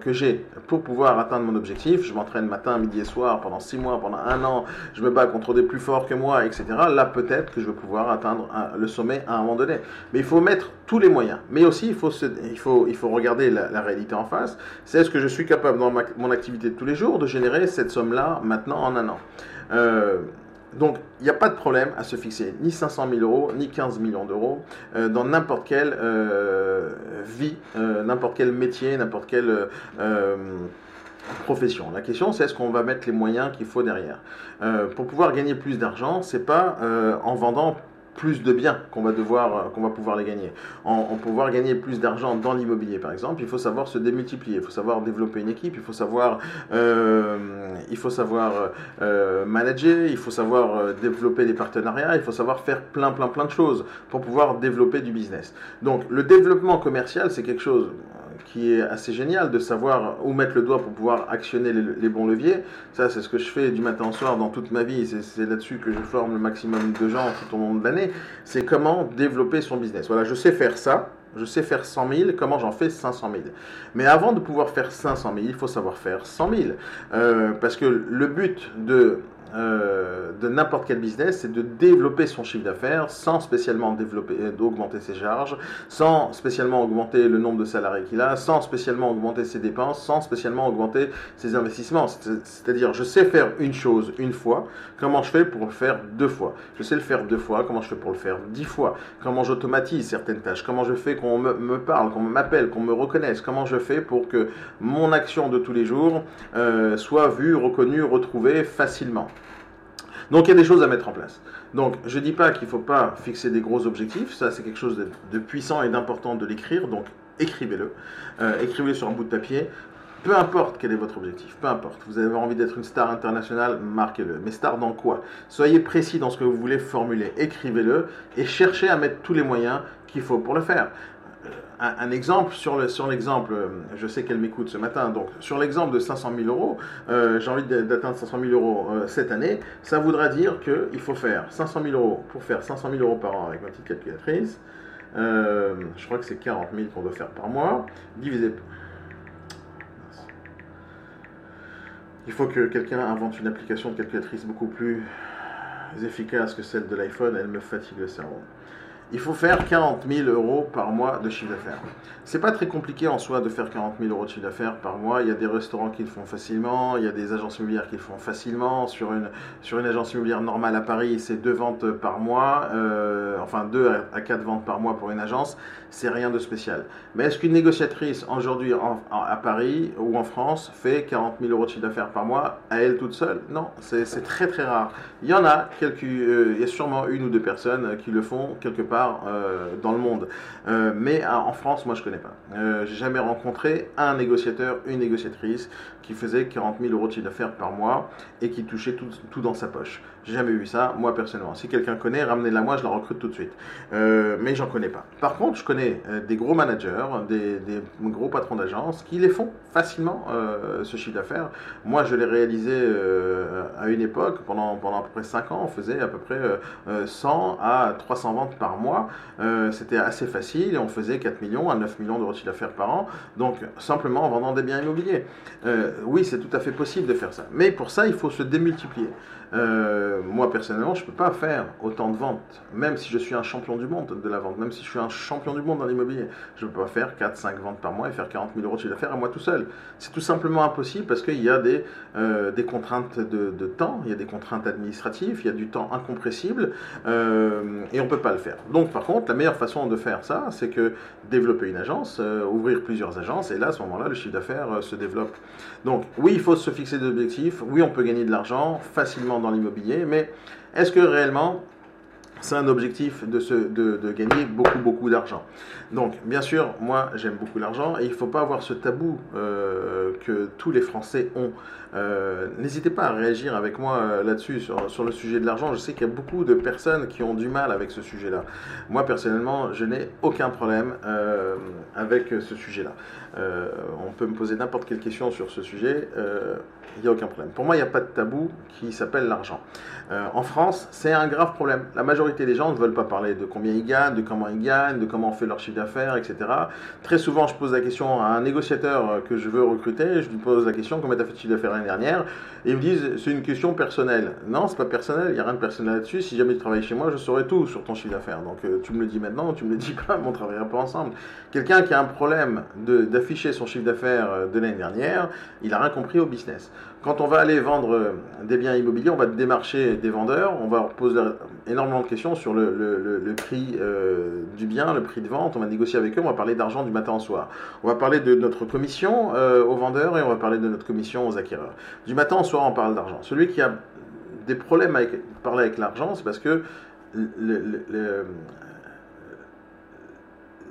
que j'ai pour pouvoir atteindre mon objectif, je m'entraîne matin, midi et soir pendant 6 mois, pendant un an, je me bats contre des plus forts que moi, etc. Là, peut-être que je vais pouvoir atteindre le sommet à un moment donné. Mais il faut mettre tous les moyens. Mais aussi, il faut regarder la réalité en face. C'est est-ce que je suis capable dans mon activité de tous les jours de générer cette somme-là maintenant en un an. Donc, il n'y a pas de problème à se fixer ni 500 000 euros, ni 15 millions d'euros dans n'importe quelle vie, n'importe quel métier, n'importe quelle profession. La question, c'est est-ce qu'on va mettre les moyens qu'il faut derrière. Pour pouvoir gagner plus d'argent, ce n'est pas en vendant plus de biens qu'on va pouvoir les gagner. En pouvoir gagner plus d'argent dans l'immobilier, par exemple, il faut savoir se démultiplier, il faut savoir développer une équipe, il faut savoir manager, il faut savoir développer des partenariats, il faut savoir faire plein de choses pour pouvoir développer du business. Donc, le développement commercial, c'est quelque chose qui est assez génial de savoir où mettre le doigt pour pouvoir actionner les bons leviers. Ça, c'est ce que je fais du matin au soir dans toute ma vie. C'est là-dessus que je forme le maximum de gens tout au long de l'année. C'est comment développer son business. Voilà, je sais faire ça. Je sais faire 100 000, comment j'en fais 500 000? Mais avant de pouvoir faire 500 000, il faut savoir faire 100 000. Parce que le but de n'importe quel business, c'est de développer son chiffre d'affaires sans spécialement augmenter ses charges, sans spécialement augmenter le nombre de salariés qu'il a, sans spécialement augmenter ses dépenses, sans spécialement augmenter ses investissements. C'est-à-dire, je sais faire une chose une fois, comment je fais pour le faire deux fois? Je sais le faire deux fois, comment je fais pour le faire 10 fois? Comment j'automatise certaines tâches? Comment je fais qu'on me parle, qu'on m'appelle, qu'on me reconnaisse? Comment je fais pour que mon action de tous les jours soit vue, reconnue, retrouvée facilement? Donc il y a des choses à mettre en place. Donc je ne dis pas qu'il ne faut pas fixer des gros objectifs, ça c'est quelque chose de puissant et d'important de l'écrire, donc écrivez-le, écrivez-le sur un bout de papier. Peu importe quel est votre objectif, peu importe, vous avez envie d'être une star internationale, marquez-le. Mais star dans quoi? Soyez précis dans ce que vous voulez formuler, écrivez-le et cherchez à mettre tous les moyens qu'il faut pour le faire. Un exemple, sur l'exemple, je sais qu'elle m'écoute ce matin, donc sur l'exemple de 500 000 euros, j'ai envie d'atteindre 500 000 euros cette année, ça voudra dire qu'il faut faire 500 000 euros pour faire 500 000 euros par an avec ma petite calculatrice, je crois que c'est 40 000 qu'on doit faire par mois, divisé. Il faut que quelqu'un invente une application de calculatrice beaucoup plus efficace que celle de l'iPhone, elle me fatigue le cerveau. Il faut faire 40 000 euros par mois de chiffre d'affaires. C'est pas très compliqué en soi de faire 40 000 euros de chiffre d'affaires par mois. Il y a des restaurants qui le font facilement, il y a des agences immobilières qui le font facilement. Sur une agence immobilière normale à Paris, c'est 2 ventes par mois, enfin 2 à 4 ventes par mois pour une agence. C'est rien de spécial. Mais est-ce qu'une négociatrice aujourd'hui à Paris ou en France fait 40 000 euros de chiffre d'affaires par mois à elle toute seule? Non, c'est très très rare. Il y en a quelques, il y a sûrement 1 ou 2 personnes qui le font quelque part dans le monde, mais en France moi je connais pas, j'ai jamais rencontré un négociateur, une négociatrice qui faisait 40 000 euros de chiffre d'affaires par mois et qui touchait tout dans sa poche. J'ai jamais vu ça moi personnellement. Si quelqu'un connaît, ramenez-la moi, je la recrute tout de suite, mais j'en connais pas. Par contre je connais des gros managers, des gros patrons d'agence qui les font facilement, ce chiffre d'affaires. Moi je l'ai réalisé à une époque, pendant à peu près 5 ans on faisait à peu près 100 à 300 ventes par mois. C'était assez facile et on faisait 4 millions à 9 millions d'euros de chiffre d'affaires par an, donc simplement en vendant des biens immobiliers. Oui, c'est tout à fait possible de faire ça, mais pour ça il faut se démultiplier. Moi personnellement je peux pas faire autant de ventes, même si je suis un champion du monde de la vente, même si je suis un champion du monde dans l'immobilier, je peux pas faire 4-5 ventes par mois et faire 40 000 euros de chiffre d'affaires à moi tout seul. C'est tout simplement impossible parce qu'il y a des contraintes de temps, il y a des contraintes administratives, il y a du temps incompressible, et on peut pas le faire. Donc par contre, la meilleure façon de faire ça, c'est que développer une agence, ouvrir plusieurs agences, et là, à ce moment-là, le chiffre d'affaires se développe. Donc oui, il faut se fixer des objectifs, oui, on peut gagner de l'argent facilement dans l'immobilier, mais est-ce que réellement, c'est un objectif de gagner beaucoup d'argent? Donc bien sûr, moi j'aime beaucoup l'argent et il ne faut pas avoir ce tabou que tous les Français ont. N'hésitez pas à réagir avec moi là-dessus, sur le sujet de l'argent. Je sais qu'il y a beaucoup de personnes qui ont du mal avec ce sujet-là. Moi personnellement, je n'ai aucun problème avec ce sujet-là. On peut me poser n'importe quelle question sur ce sujet, il n'y a aucun problème. Pour moi, il n'y a pas de tabou qui s'appelle l'argent. En France, c'est un grave problème. La majorité des gens ne veulent pas parler de combien ils gagnent, de comment ils gagnent, de comment on fait leur chiffre d'affaires, etc. Très souvent, je pose la question à un négociateur que je veux recruter, je lui pose la question « Combien t'as fait de chiffre d'affaires l'année dernière ?» Et ils me disent « C'est une question personnelle. » Non, c'est pas personnel, il n'y a rien de personnel là-dessus. Si jamais tu travailles chez moi, je saurais tout sur ton chiffre d'affaires. Donc tu me le dis maintenant, tu me le dis pas, mais on ne travaillera pas ensemble. Quelqu'un qui a un problème d'afficher son chiffre d'affaires de l'année dernière, il n'a rien compris au business. Quand on va aller vendre des biens immobiliers, on va démarcher des vendeurs, on va poser énormément de questions sur le prix du bien, le prix de vente, on va négocier avec eux, on va parler d'argent du matin au soir. On va parler de notre commission aux vendeurs et on va parler de notre commission aux acquéreurs. Du matin au soir, on parle d'argent. Celui qui a des problèmes avec parler avec l'argent, c'est parce que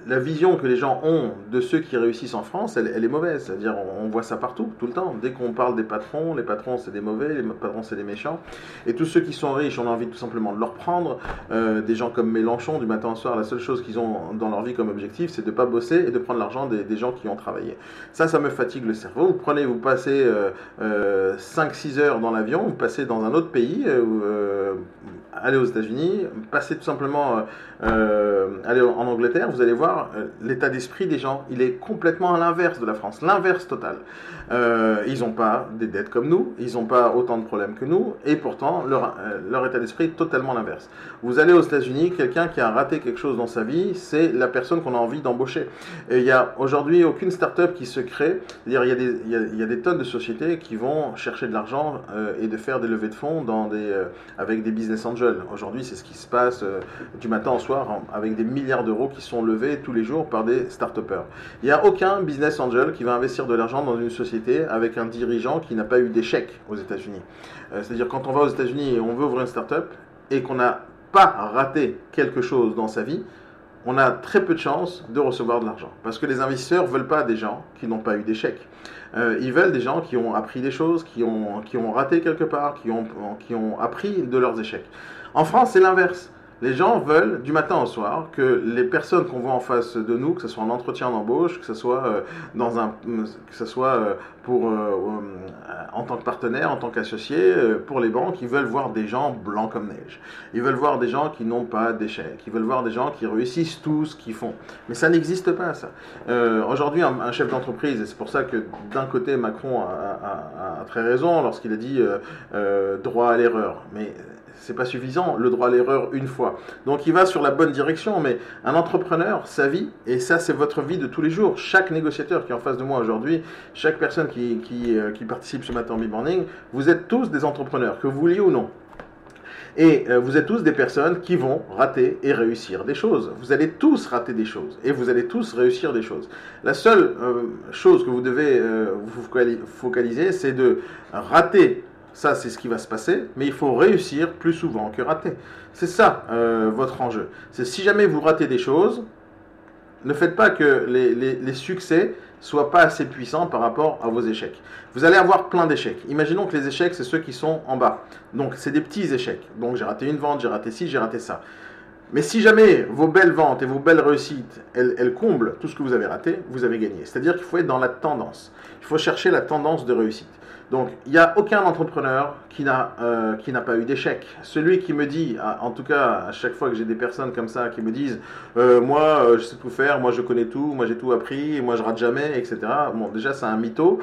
la vision que les gens ont de ceux qui réussissent en France, elle est mauvaise. C'est-à-dire, on voit ça partout, tout le temps. Dès qu'on parle des patrons, les patrons c'est des mauvais, les patrons c'est des méchants. Et tous ceux qui sont riches, on a envie tout simplement de leur prendre. Des gens comme Mélenchon, du matin au soir, la seule chose qu'ils ont dans leur vie comme objectif, c'est de ne pas bosser et de prendre l'argent des gens qui ont travaillé. Ça me fatigue le cerveau. Vous passez 5-6 heures dans l'avion, vous passez dans un autre pays, allez aux États-Unis, passez tout simplement, allez en Angleterre, vous allez voir l'état d'esprit des gens, il est complètement à l'inverse de la France, l'inverse total. Ils n'ont pas des dettes comme nous, ils n'ont pas autant de problèmes que nous, et pourtant leur état d'esprit est totalement l'inverse. Vous allez aux États-Unis, quelqu'un qui a raté quelque chose dans sa vie, c'est la personne qu'on a envie d'embaucher. Et il n'y a aujourd'hui aucune start-up qui se crée, c'est-à-dire il y a des tonnes de sociétés qui vont chercher de l'argent et de faire des levées de fonds avec des business angels, jeunes. Aujourd'hui, c'est ce qui se passe du matin au soir avec des milliards d'euros qui sont levés tous les jours par des start-upers. Il n'y a aucun business angel qui va investir de l'argent dans une société avec un dirigeant qui n'a pas eu d'échec aux États-Unis. C'est-à-dire quand on va aux États-Unis et on veut ouvrir une start-up et qu'on n'a pas raté quelque chose dans sa vie, on a très peu de chances de recevoir de l'argent. Parce que les investisseurs ne veulent pas des gens qui n'ont pas eu d'échec. Ils veulent des gens qui ont appris des choses, qui ont raté quelque part, qui ont appris de leurs échecs. En France, c'est l'inverse. Les gens veulent, du matin au soir, que les personnes qu'on voit en face de nous, que ce soit en entretien d'embauche, que ce soit, en tant que partenaire, en tant qu'associé, pour les banques, ils veulent voir des gens blancs comme neige. Ils veulent voir des gens qui n'ont pas d'échecs. Ils veulent voir des gens qui réussissent tout ce qu'ils font. Mais ça n'existe pas, ça. Aujourd'hui, un chef d'entreprise, et c'est pour ça que d'un côté, Macron a très raison lorsqu'il a dit droit à l'erreur. Mais c'est pas suffisant, le droit à l'erreur une fois. Donc il va sur la bonne direction, mais un entrepreneur, sa vie, et ça c'est votre vie de tous les jours, chaque négociateur qui est en face de moi aujourd'hui, chaque personne qui participe ce matin en B-Morning, vous êtes tous des entrepreneurs, que vous vouliez ou non. Et vous êtes tous des personnes qui vont rater et réussir des choses. Vous allez tous rater des choses et vous allez tous réussir des choses. La seule chose que vous devez vous focaliser, c'est de rater. Ça, c'est ce qui va se passer, mais il faut réussir plus souvent que rater. C'est ça, votre enjeu. C'est si jamais vous ratez des choses, ne faites pas que les succès soient pas assez puissants par rapport à vos échecs. Vous allez avoir plein d'échecs. Imaginons que les échecs, c'est ceux qui sont en bas. Donc, c'est des petits échecs. Donc, j'ai raté une vente, j'ai raté ci, j'ai raté ça. Mais si jamais vos belles ventes et vos belles réussites, elles comblent tout ce que vous avez raté, vous avez gagné. C'est-à-dire qu'il faut être dans la tendance. Il faut chercher la tendance de réussite. Donc, il n'y a aucun entrepreneur qui n'a pas eu d'échec. Celui qui me dit, en tout cas, à chaque fois que j'ai des personnes comme ça qui me disent « Moi, je sais tout faire, moi, je connais tout, moi, j'ai tout appris, moi, je rate jamais, etc. » Bon, déjà, c'est un mytho,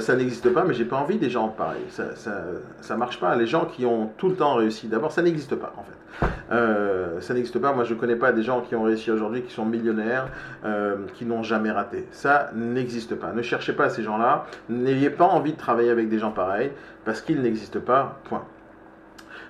ça n'existe pas, mais j'ai pas envie des gens pareils. Ça marche pas. Les gens qui ont tout le temps réussi, d'abord, ça n'existe pas, en fait. Ça n'existe pas. Moi, je connais pas des gens qui ont réussi aujourd'hui, qui sont millionnaires, qui n'ont jamais raté. Ça n'existe pas. Ne cherchez pas ces gens-là. N'ayez pas envie de travailler avec des gens pareils, parce qu'ils n'existent pas, point.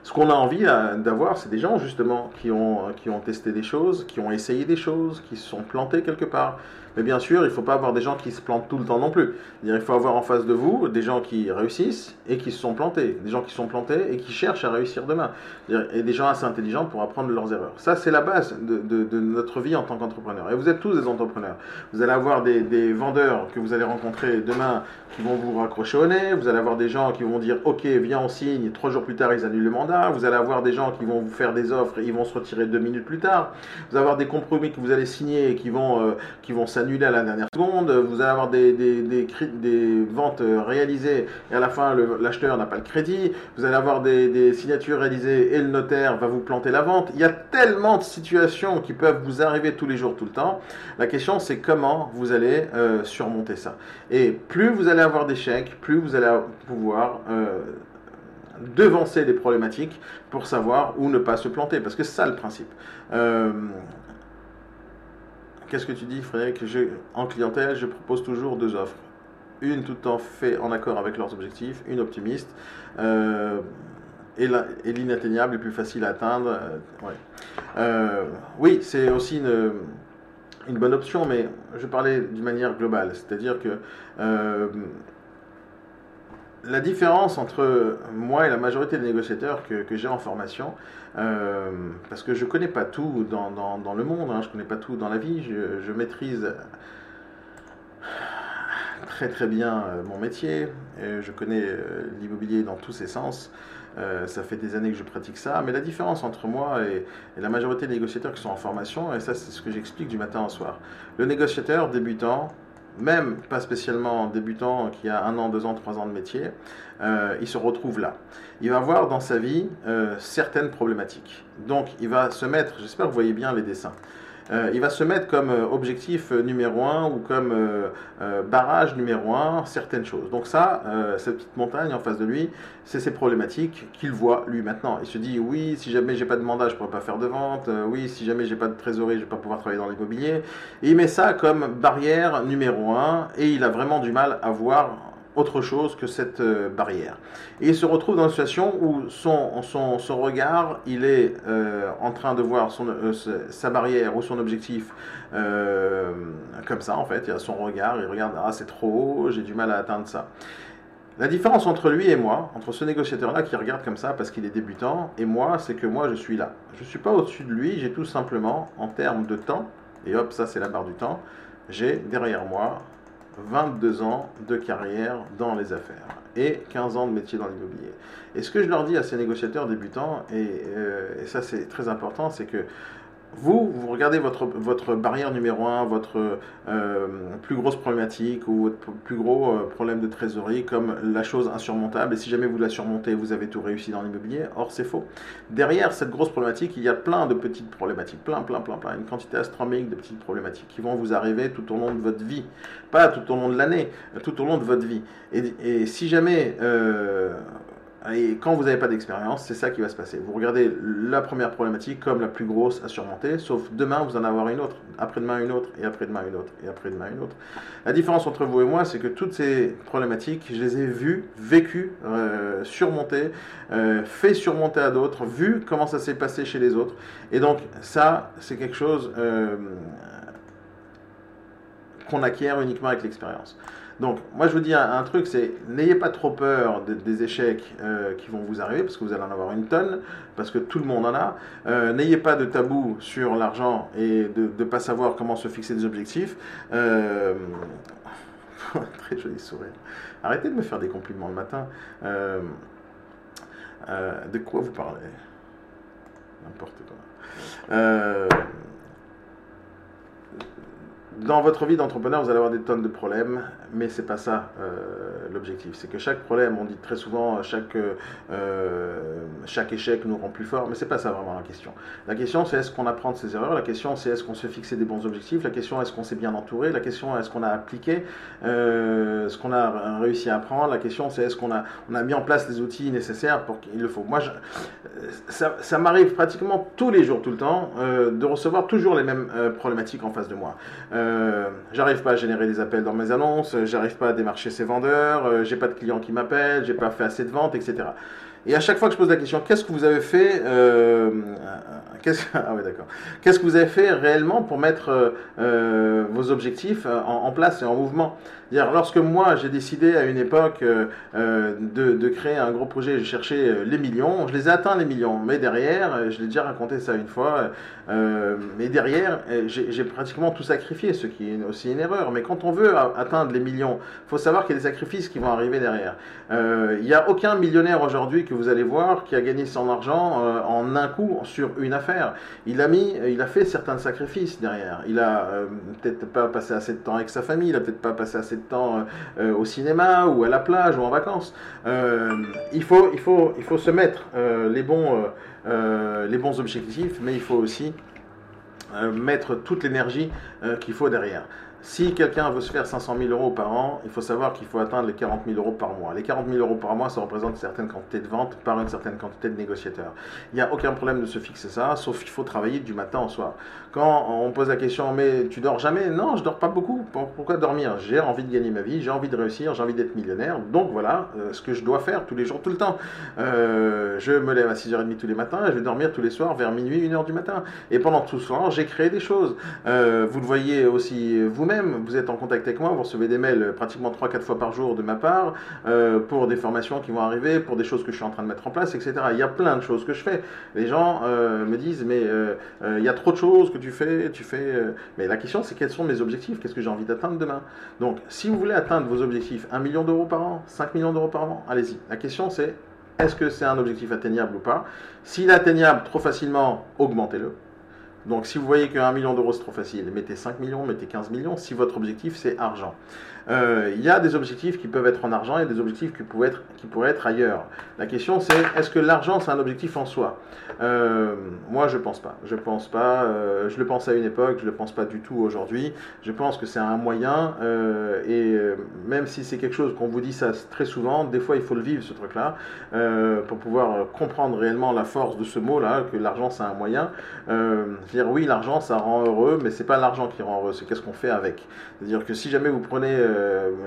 Ce qu'on a envie d'avoir, c'est des gens justement qui ont testé des choses, qui ont essayé des choses, qui se sont plantés quelque part. Mais bien sûr, il ne faut pas avoir des gens qui se plantent tout le temps non plus. Il faut avoir en face de vous des gens qui réussissent et qui se sont plantés. Des gens qui sont plantés et qui cherchent à réussir demain. Et des gens assez intelligents pour apprendre leurs erreurs. Ça, c'est la base de notre vie en tant qu'entrepreneur. Et vous êtes tous des entrepreneurs. Vous allez avoir des vendeurs que vous allez rencontrer demain qui vont vous raccrocher au nez. Vous allez avoir des gens qui vont dire « Ok, viens, on signe. » 3 jours plus tard, ils annulent le mandat. Vous allez avoir des gens qui vont vous faire des offres et ils vont se retirer 2 minutes plus tard. Vous allez avoir des compromis que vous allez signer et qui vont s'annuler à la dernière seconde. Vous allez avoir des ventes réalisées et à la fin l'acheteur n'a pas le crédit. Vous allez avoir des signatures réalisées et le notaire va vous planter la vente. Il y a tellement de situations qui peuvent vous arriver tous les jours, tout le temps. La question, c'est comment vous allez surmonter ça. Et plus vous allez avoir d'échecs, plus vous allez pouvoir devancer des problématiques pour savoir où ne pas se planter, parce que c'est ça le principe. Qu'est-ce que tu dis, Frédéric? En clientèle, je propose toujours 2 offres. Une tout en fait en accord avec leurs objectifs, une optimiste, et l'inatteignable est plus facile à atteindre. Ouais. Oui, c'est aussi une bonne option, mais je parlais d'une manière globale. C'est-à-dire que la différence entre moi et la majorité des négociateurs que j'ai en formation, parce que je ne connais pas tout dans le monde, hein, je ne connais pas tout dans la vie, je maîtrise très très bien mon métier, et je connais l'immobilier dans tous ses sens, ça fait des années que je pratique ça, mais la différence entre moi et la majorité des négociateurs qui sont en formation, et ça c'est ce que j'explique du matin au soir, le négociateur débutant, même pas spécialement débutant qui a 1 an, 2 ans, 3 ans de métier, il se retrouve là. Il va voir dans sa vie certaines problématiques. Donc il va se mettre, j'espère que vous voyez bien les dessins, il va se mettre comme objectif numéro 1 ou comme barrage numéro 1, certaines choses. Donc ça, cette petite montagne en face de lui, c'est ses problématiques qu'il voit lui maintenant. Il se dit, oui, si jamais j'ai pas de mandat, je pourrais pas faire de vente. Oui, si jamais j'ai pas de trésorerie, je vais pas pouvoir travailler dans l'immobilier. Et il met ça comme barrière numéro 1 et il a vraiment du mal à voir autre chose que cette barrière. Et il se retrouve dans une situation où son regard, il est en train de voir sa barrière ou son objectif comme ça en fait. Il a son regard, il regarde, ah c'est trop haut, j'ai du mal à atteindre ça. La différence entre lui et moi, entre ce négociateur-là qui regarde comme ça parce qu'il est débutant, et moi, c'est que moi je suis là. Je ne suis pas au-dessus de lui, j'ai tout simplement, en termes de temps, et hop, ça c'est la barre du temps, j'ai derrière moi 22 ans de carrière dans les affaires et 15 ans de métier dans l'immobilier. Et ce que je leur dis à ces négociateurs débutants, et ça c'est très important, c'est que vous regardez votre barrière numéro 1, votre plus grosse problématique ou votre plus gros problème de trésorerie comme la chose insurmontable. Et si jamais vous la surmontez, vous avez tout réussi dans l'immobilier. Or, c'est faux. Derrière cette grosse problématique, il y a plein de petites problématiques. Plein. Une quantité astronomique de petites problématiques qui vont vous arriver tout au long de votre vie. Pas tout au long de l'année, tout au long de votre vie. Et si jamais... Et quand vous n'avez pas d'expérience, c'est ça qui va se passer. Vous regardez la première problématique comme la plus grosse à surmonter, sauf demain, vous en avoir une autre, après-demain une autre, et après-demain une autre, et après-demain une autre. La différence entre vous et moi, c'est que toutes ces problématiques, je les ai vues, vécues, surmontées, fait surmonter à d'autres, vu comment ça s'est passé chez les autres. Et donc ça, c'est quelque chose qu'on acquiert uniquement avec l'expérience. Donc, moi, je vous dis un truc, c'est n'ayez pas trop peur des échecs qui vont vous arriver, parce que vous allez en avoir une tonne, parce que tout le monde en a. N'ayez pas de tabou sur l'argent et de ne pas savoir comment se fixer des objectifs. Très joli sourire. Arrêtez de me faire des compliments le matin. De quoi vous parlez? N'importe quoi. Dans votre vie d'entrepreneur, vous allez avoir des tonnes de problèmes, mais c'est pas ça l'objectif. C'est que chaque problème, on dit très souvent, chaque échec nous rend plus fort, mais c'est pas ça vraiment la question. La question, c'est est-ce qu'on apprend de ses erreurs? La question, c'est est-ce qu'on s'est fixé des bons objectifs? La question, est-ce qu'on s'est bien entouré? La question, est-ce qu'on a appliqué ce qu'on a réussi à apprendre? La question, c'est est-ce qu'on a mis en place les outils nécessaires pour qu'il le faut? Moi, ça m'arrive pratiquement tous les jours, tout le temps, de recevoir toujours les mêmes problématiques en face de moi. J'arrive pas à générer des appels dans mes annonces, j'arrive pas à démarcher ces vendeurs, j'ai pas de clients qui m'appellent, j'ai pas fait assez de ventes, etc. Et à chaque fois que je pose la question, qu'est-ce que vous avez fait qu'est-ce que vous avez fait réellement pour mettre vos objectifs en place et en mouvement? C'est-à-dire, lorsque moi, j'ai décidé à une époque de créer un gros projet, j'ai cherché les millions, je les ai atteints les millions, mais derrière, je l'ai déjà raconté ça une fois, mais derrière, j'ai pratiquement tout sacrifié, ce qui est aussi une erreur. Mais quand on veut atteindre les millions, il faut savoir qu'il y a des sacrifices qui vont arriver derrière. Il n'y a aucun millionnaire aujourd'hui que vous allez voir qui a gagné son argent en un coup sur une affaire. Il a fait certains sacrifices derrière. Il a peut-être pas passé assez de temps avec sa famille, il a peut-être pas passé assez de temps au cinéma ou à la plage ou en vacances. Il faut se mettre les bons objectifs, mais il faut aussi mettre toute l'énergie qu'il faut derrière. Si quelqu'un veut se faire 500 000 € par an, il faut savoir qu'il faut atteindre les 40 000 € par mois. Les 40 000 € par mois, ça représente une certaine quantité de ventes par une certaine quantité de négociateurs. Il n'y a aucun problème de se fixer ça, sauf qu'il faut travailler du matin au soir. Quand on pose la question, mais tu dors jamais? Non, je dors pas beaucoup. Pourquoi dormir? J'ai envie de gagner ma vie, j'ai envie de réussir, j'ai envie d'être millionnaire. Donc voilà ce que je dois faire tous les jours, tout le temps. Je me lève à 6h30 tous les matins et je vais dormir tous les soirs vers minuit, 1h du matin. Et pendant tout ce temps, j'ai créé des choses. Vous le voyez aussi vous-même. Vous êtes en contact avec moi, vous recevez des mails pratiquement 3-4 fois par jour de ma part pour des formations qui vont arriver, pour des choses que je suis en train de mettre en place, etc. Il y a plein de choses que je fais. Les gens me disent, mais il y a trop de choses que tu fais. Mais la question, c'est quels sont mes objectifs? Qu'est-ce que j'ai envie d'atteindre demain? Donc, si vous voulez atteindre vos objectifs, 1 million d'euros par an, 5 millions d'euros par an, allez-y. La question, c'est est-ce que c'est un objectif atteignable ou pas? S'il est atteignable trop facilement, augmentez-le. Donc, si vous voyez que 1 million d'euros, c'est trop facile, mettez 5 millions, mettez 15 millions, si votre objectif, c'est argent. Il y a des objectifs qui peuvent être en argent et des objectifs qui pourraient être ailleurs. La question, c'est, est-ce que l'argent, c'est un objectif en soi? Moi, je ne pense pas. Je le pense à une époque, je ne le pense pas du tout aujourd'hui. Je pense que c'est un moyen. Même si c'est quelque chose qu'on vous dit ça très souvent, des fois, il faut le vivre, ce truc-là, pour pouvoir comprendre réellement la force de ce mot-là, que l'argent, c'est un moyen. Oui, l'argent, ça rend heureux, mais c'est pas l'argent qui rend heureux, c'est qu'est-ce qu'on fait avec. C'est-à-dire que si jamais vous prenez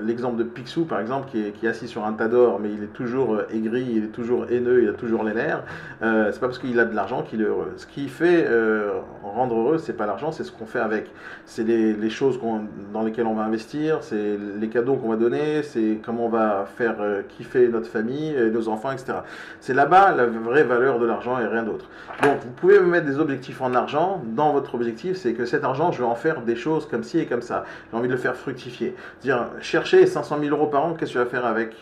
l'exemple de Picsou, par exemple, qui est assis sur un tas d'or, mais il est toujours aigri, il est toujours haineux, il a toujours les nerfs, c'est pas parce qu'il a de l'argent qu'il est heureux. Ce qui fait rendre heureux, c'est pas l'argent, c'est ce qu'on fait avec. C'est les choses dans lesquelles on va investir, c'est les cadeaux qu'on va donner, c'est comment on va faire kiffer notre famille, nos enfants, etc. C'est là-bas la vraie valeur de l'argent et rien d'autre. Donc, vous pouvez me mettre des objectifs en argent. Dans votre objectif, c'est que cet argent, je vais en faire des choses comme ci et comme ça. J'ai envie de le faire fructifier. Dire, chercher 500 000 euros par an, qu'est-ce que tu vas faire avec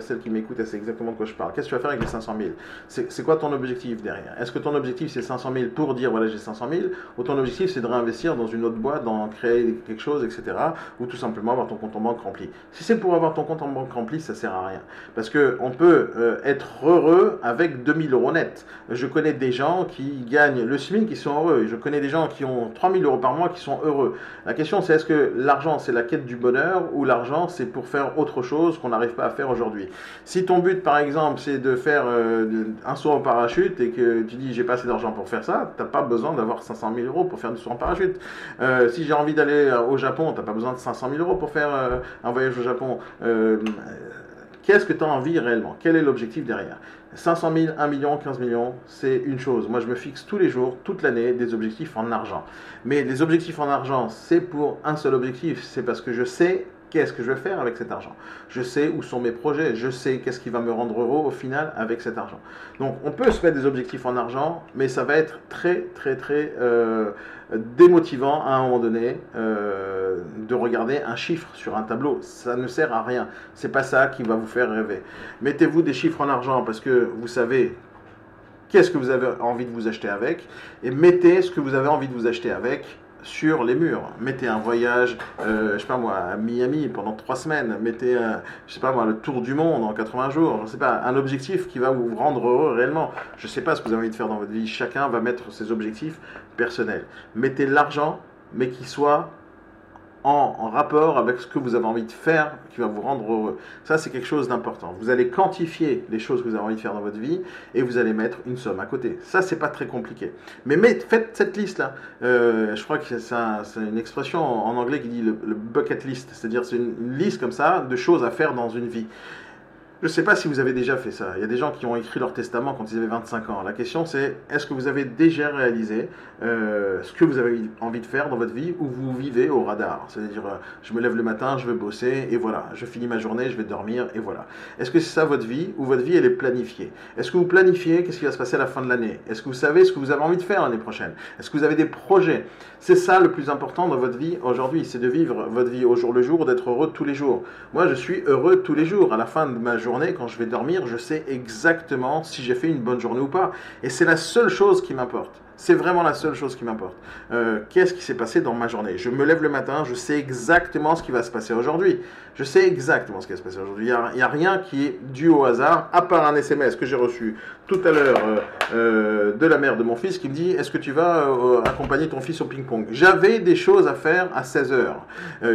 celle qui m'écoute, elle sait exactement de quoi je parle. Qu'est-ce que tu vas faire avec les 500 000 ? C'est quoi ton objectif derrière ? Est-ce que ton objectif, c'est 500 000 pour dire, voilà, j'ai 500 000 ? Ou ton objectif, c'est de réinvestir dans une autre boîte, d'en créer quelque chose, etc. Ou tout simplement avoir ton compte en banque rempli. Si c'est pour avoir ton compte en banque rempli, ça sert à rien. Parce qu'on peut être heureux avec 2000 euros net. Je connais des gens qui gagnent le SMIC qui sont heureux. Je connais des gens qui ont 3000 euros par mois qui sont heureux. La question, c'est est-ce que l'argent, c'est la quête du bonheur ou l'argent, c'est pour faire autre chose qu'on n'arrive pas à faire aujourd'hui. Si ton but, par exemple, c'est de faire un saut en parachute et que tu dis j'ai pas assez d'argent pour faire ça, t'as pas besoin d'avoir 500 000 euros pour faire du saut en parachute. Si j'ai envie d'aller au Japon, t'as pas besoin de 500 000 euros pour faire un voyage au Japon. Qu'est-ce que tu as envie réellement? Quel est l'objectif derrière? 500 000, 1 million, 15 millions, c'est une chose. Moi, je me fixe tous les jours, toute l'année, des objectifs en argent. Mais les objectifs en argent, c'est pour un seul objectif. C'est parce que je sais qu'est-ce que je vais faire avec cet argent. Je sais où sont mes projets. Je sais qu'est-ce qui va me rendre heureux au final avec cet argent. Donc, on peut se mettre des objectifs en argent, mais ça va être très, très, très démotivant à un moment donné de regarder un chiffre sur un tableau. Ça ne sert à rien. C'est pas ça qui va vous faire rêver. Mettez-vous des chiffres en argent parce que vous savez qu'est-ce que vous avez envie de vous acheter avec et mettez ce que vous avez envie de vous acheter avec sur les murs. Mettez un voyage, je sais pas moi, à Miami pendant 3 semaines. Mettez, je sais pas moi, le tour du monde en 80 jours. Je sais pas, un objectif qui va vous rendre heureux réellement. Je sais pas ce que vous avez envie de faire dans votre vie. Chacun va mettre ses objectifs personnels. Mettez l'argent, mais qui soit en rapport avec ce que vous avez envie de faire qui va vous rendre heureux. Ça, c'est quelque chose d'important. Vous allez quantifier les choses que vous avez envie de faire dans votre vie et vous allez mettre une somme à côté. Ça, c'est pas très compliqué. Mais faites cette liste-là. Je crois que c'est une expression en anglais qui dit le bucket list. C'est-à-dire, c'est une liste comme ça de choses à faire dans une vie. Je ne sais pas si vous avez déjà fait ça. Il y a des gens qui ont écrit leur testament quand ils avaient 25 ans. La question, c'est est-ce que vous avez déjà réalisé ce que vous avez envie de faire dans votre vie ou vous vivez au radar? C'est-à-dire, je me lève le matin, je veux bosser et voilà. Je finis ma journée, je vais dormir et voilà. Est-ce que c'est ça votre vie ou votre vie, elle est planifiée? Est-ce que vous planifiez qu'est-ce qui va se passer à la fin de l'année? Est-ce que vous savez ce que vous avez envie de faire l'année prochaine? Est-ce que vous avez des projets? C'est ça le plus important dans votre vie aujourd'hui. C'est de vivre votre vie au jour le jour, d'être heureux tous les jours. Moi, je suis heureux tous les jours. À la fin de ma journée, quand je vais dormir, je sais exactement si j'ai fait une bonne journée ou pas. Et c'est la seule chose qui m'importe. C'est vraiment la seule chose qui m'importe. Qu'est-ce qui s'est passé dans ma journée? Je me lève le matin, je sais exactement ce qui va se passer aujourd'hui. Je sais exactement ce qui va se passer aujourd'hui. Il n'y a rien qui est dû au hasard, à part un SMS que j'ai reçu tout à l'heure de la mère de mon fils qui me dit « Est-ce que tu vas accompagner ton fils au ping-pong ?» J'avais des choses à faire à 16 h.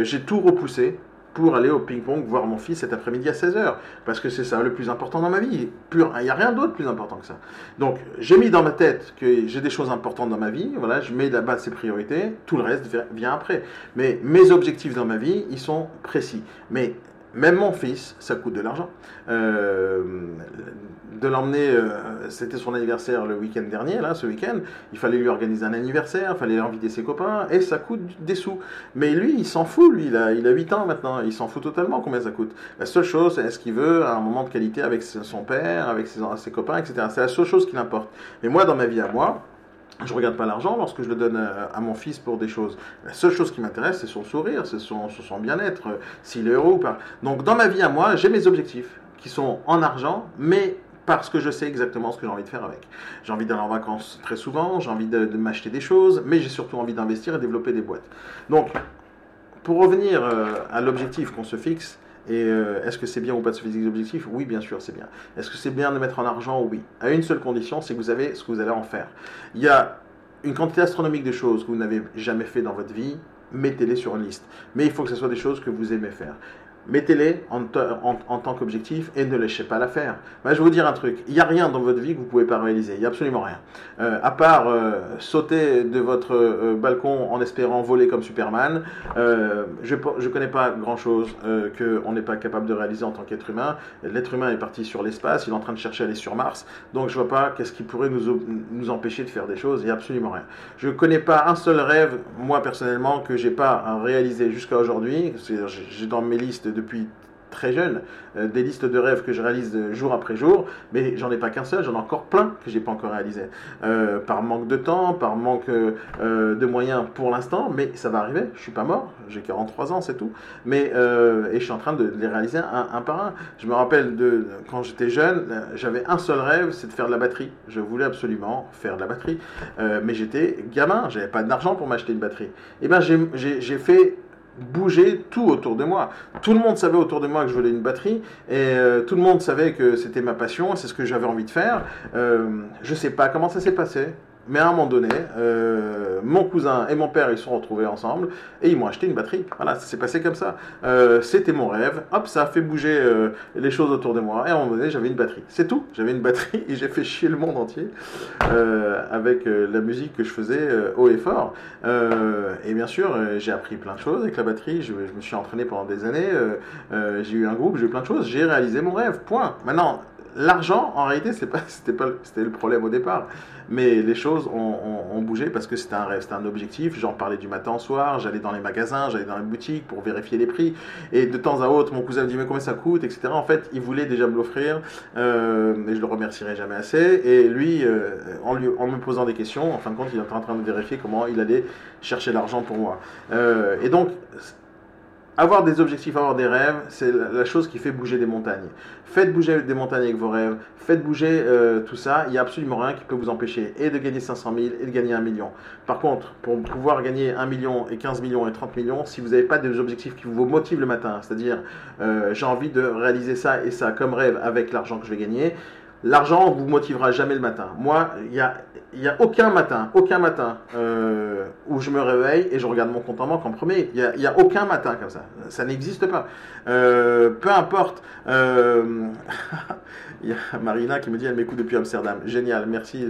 J'ai tout repoussé pour aller au ping-pong voir mon fils cet après-midi à 16 h. Parce que c'est ça le plus important dans ma vie. Il n'y a rien d'autre plus important que ça. Donc, j'ai mis dans ma tête que j'ai des choses importantes dans ma vie. Voilà, je mets là-bas ces priorités. Tout le reste vient après. Mais mes objectifs dans ma vie, ils sont précis. Mais même mon fils, ça coûte de l'argent. De l'emmener, c'était son anniversaire le week-end dernier, là, ce week-end. Il fallait lui organiser un anniversaire, il fallait inviter ses copains, et ça coûte des sous. Mais lui, il s'en fout, lui, il a 8 ans maintenant, il s'en fout totalement combien ça coûte. La seule chose, c'est est-ce qu'il veut un moment de qualité avec son père, avec ses copains, etc. C'est la seule chose qui l'importe. Mais moi, dans ma vie à moi, je ne regarde pas l'argent lorsque je le donne à mon fils pour des choses. La seule chose qui m'intéresse, c'est son sourire, c'est son bien-être, s'il est heureux ou pas. Donc, dans ma vie à moi, j'ai mes objectifs qui sont en argent, mais parce que je sais exactement ce que j'ai envie de faire avec. J'ai envie d'aller en vacances très souvent, j'ai envie de m'acheter des choses, mais j'ai surtout envie d'investir et développer des boîtes. Donc, pour revenir à l'objectif qu'on se fixe, et est-ce que c'est bien ou pas de se fixer des objectifs? Oui, bien sûr, c'est bien. Est-ce que c'est bien de mettre en argent? Oui. À une seule condition, c'est que vous savez ce que vous allez en faire. Il y a une quantité astronomique de choses que vous n'avez jamais fait dans votre vie, mettez-les sur une liste. Mais il faut que ce soit des choses que vous aimez faire. mettez-les en tant qu'objectif et ne lâchez pas l'affaire. Bah, je vais vous dire un truc, il n'y a rien dans votre vie que vous ne pouvez pas réaliser, il n'y a absolument rien. À part sauter de votre balcon en espérant voler comme Superman, je ne connais pas grand-chose qu'on n'est pas capable de réaliser en tant qu'être humain. L'être humain est parti sur l'espace, il est en train de chercher à aller sur Mars, donc je ne vois pas qu'est-ce qui pourrait nous empêcher de faire des choses, il n'y a absolument rien. Je ne connais pas un seul rêve, moi personnellement, que je n'ai pas réalisé jusqu'à aujourd'hui. J'ai dans mes listes depuis très jeune, des listes de rêves que je réalise jour après jour, mais j'en ai pas qu'un seul, j'en ai encore plein que j'ai pas encore réalisé, par manque de temps, par manque de moyens pour l'instant, mais ça va arriver, je suis pas mort, j'ai 43 ans, c'est tout, mais et je suis en train de les réaliser un par un. Je me rappelle de quand j'étais jeune, j'avais un seul rêve, c'est de faire de la batterie, je voulais absolument faire de la batterie, mais j'étais gamin, j'avais pas d'argent pour m'acheter une batterie, et ben j'ai fait bouger tout autour de moi. Tout le monde savait autour de moi que je voulais une batterie et tout le monde savait que c'était ma passion, c'est ce que j'avais envie de faire. Je sais pas comment ça s'est passé, mais à un moment donné, mon cousin et mon père, ils se sont retrouvés ensemble et ils m'ont acheté une batterie. Voilà, ça s'est passé comme ça. C'était mon rêve. Hop, ça a fait bouger les choses autour de moi. Et à un moment donné, j'avais une batterie. C'est tout. J'avais une batterie et j'ai fait chier le monde entier avec la musique que je faisais haut et fort. Et bien sûr, j'ai appris plein de choses avec la batterie. Je me suis entraîné pendant des années. J'ai eu un groupe, j'ai eu plein de choses. J'ai réalisé mon rêve. Point. Maintenant, l'argent, en réalité, c'était le problème au départ. Mais les choses ont bougé parce que c'était un rêve, c'était un objectif. J'en parlais du matin au soir, j'allais dans les magasins, j'allais dans les boutiques pour vérifier les prix. Et de temps à autre, mon cousin me dit « mais combien ça coûte ?» etc. En fait, il voulait déjà me l'offrir et je le remercierai jamais assez. Et lui, en me posant des questions, en fin de compte, il était en train de vérifier comment il allait chercher l'argent pour moi. Et donc, avoir des objectifs, avoir des rêves, c'est la chose qui fait bouger des montagnes. Faites bouger des montagnes avec vos rêves, faites bouger tout ça, il n'y a absolument rien qui peut vous empêcher et de gagner 500 000 et de gagner 1 million. Par contre, pour pouvoir gagner 1 million et 15 millions et 30 millions, si vous n'avez pas des objectifs qui vous motivent le matin, c'est-à-dire j'ai envie de réaliser ça et ça comme rêve avec l'argent que je vais gagner, l'argent ne vous motivera jamais le matin. Moi, il n'y a aucun matin où je me réveille et je regarde mon compte en banque en premier. Il n'y a aucun matin comme ça. Ça n'existe pas. Peu importe. Il y a Marina qui me dit « elle m'écoute depuis Amsterdam ». Génial, merci,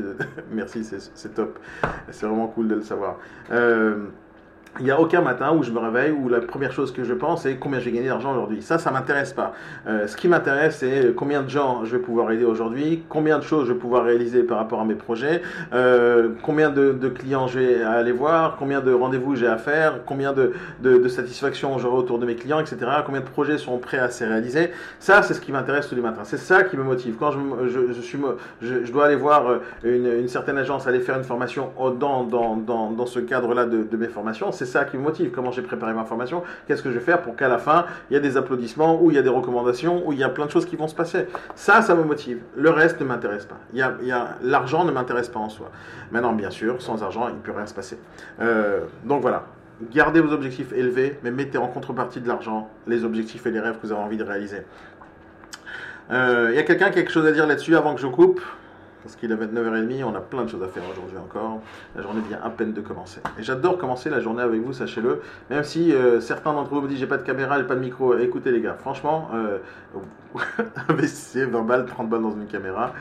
merci, c'est top. C'est vraiment cool de le savoir. Il n'y a aucun matin où je me réveille où la première chose que je pense est combien j'ai gagné d'argent aujourd'hui. Ça m'intéresse pas. Ce qui m'intéresse, c'est combien de gens je vais pouvoir aider aujourd'hui, combien de choses je vais pouvoir réaliser par rapport à mes projets, combien de clients je vais aller voir, combien de rendez-vous j'ai à faire, combien de satisfaction j'aurai autour de mes clients, etc. Combien de projets sont prêts à se réaliser. Ça, c'est ce qui m'intéresse tous les matins. C'est ça qui me motive. Quand je dois aller voir une certaine agence, aller faire une formation dans ce cadre-là de mes formations, c'est ça qui me motive, comment j'ai préparé ma formation, qu'est-ce que je vais faire pour qu'à la fin, il y a des applaudissements ou il y a des recommandations ou il y a plein de choses qui vont se passer. Ça me motive. Le reste ne m'intéresse pas. L'argent ne m'intéresse pas en soi. Maintenant, bien sûr, sans argent, il ne peut rien se passer. Donc voilà. Gardez vos objectifs élevés, mais mettez en contrepartie de l'argent les objectifs et les rêves que vous avez envie de réaliser. Y a quelqu'un qui a quelque chose à dire là-dessus avant que je coupe ? Parce qu'il est 9h30, on a plein de choses à faire aujourd'hui encore. La journée vient à peine de commencer. Et j'adore commencer la journée avec vous, sachez-le. Même si certains d'entre vous me disent j'ai pas de caméra, j'ai pas de micro. Écoutez les gars, franchement, investissez 20 balles, 30 balles dans une caméra.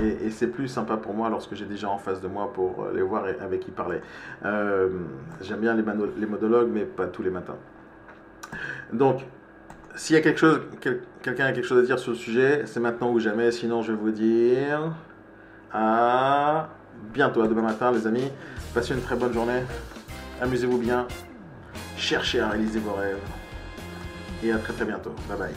Et c'est plus sympa pour moi lorsque j'ai déjà en face de moi pour les voir et avec qui parler. J'aime bien les monologues, mais pas tous les matins. Donc, s'il y a quelque chose, quelqu'un a quelque chose à dire sur le sujet, c'est maintenant ou jamais, sinon je vais vous dire à bientôt, à demain matin les amis, passez une très bonne journée, amusez-vous bien, cherchez à réaliser vos rêves et à très très bientôt, bye bye.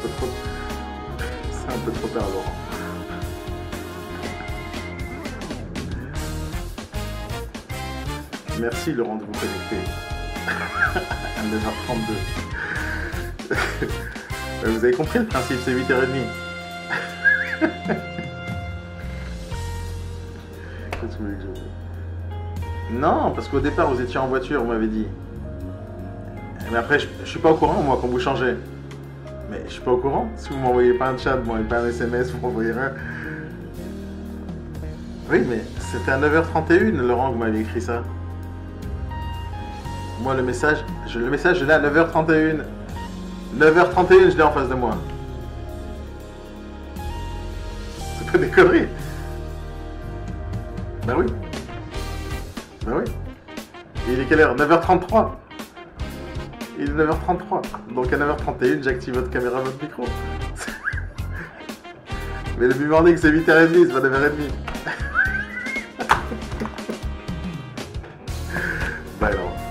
C'est un peu trop tard, Laurent. Merci Laurent de vous connecter à 9h32. Vous avez compris le principe, c'est 8h30. Qu'est-ce que vous voulez que je... Non, parce qu'au départ vous étiez en voiture, vous m'avez dit. Mais après, je suis pas au courant, moi, quand vous changez. Mais je suis pas au courant. Si vous m'envoyez pas un chat, vous m'envoyez pas un SMS, vous m'envoyez rien. Oui, mais c'était à 9h31, Laurent, que vous m'avez écrit ça. Moi, le message, je l'ai à 9h31. 9h31, je l'ai en face de moi. C'est pas des conneries. Ben oui. Ben oui. Et il est quelle heure? 9h33. Il est 9h33. Donc à 9h31, j'active votre caméra, votre micro. Mais le morning, c'est 8h30, c'est pas 9h30. Bah non.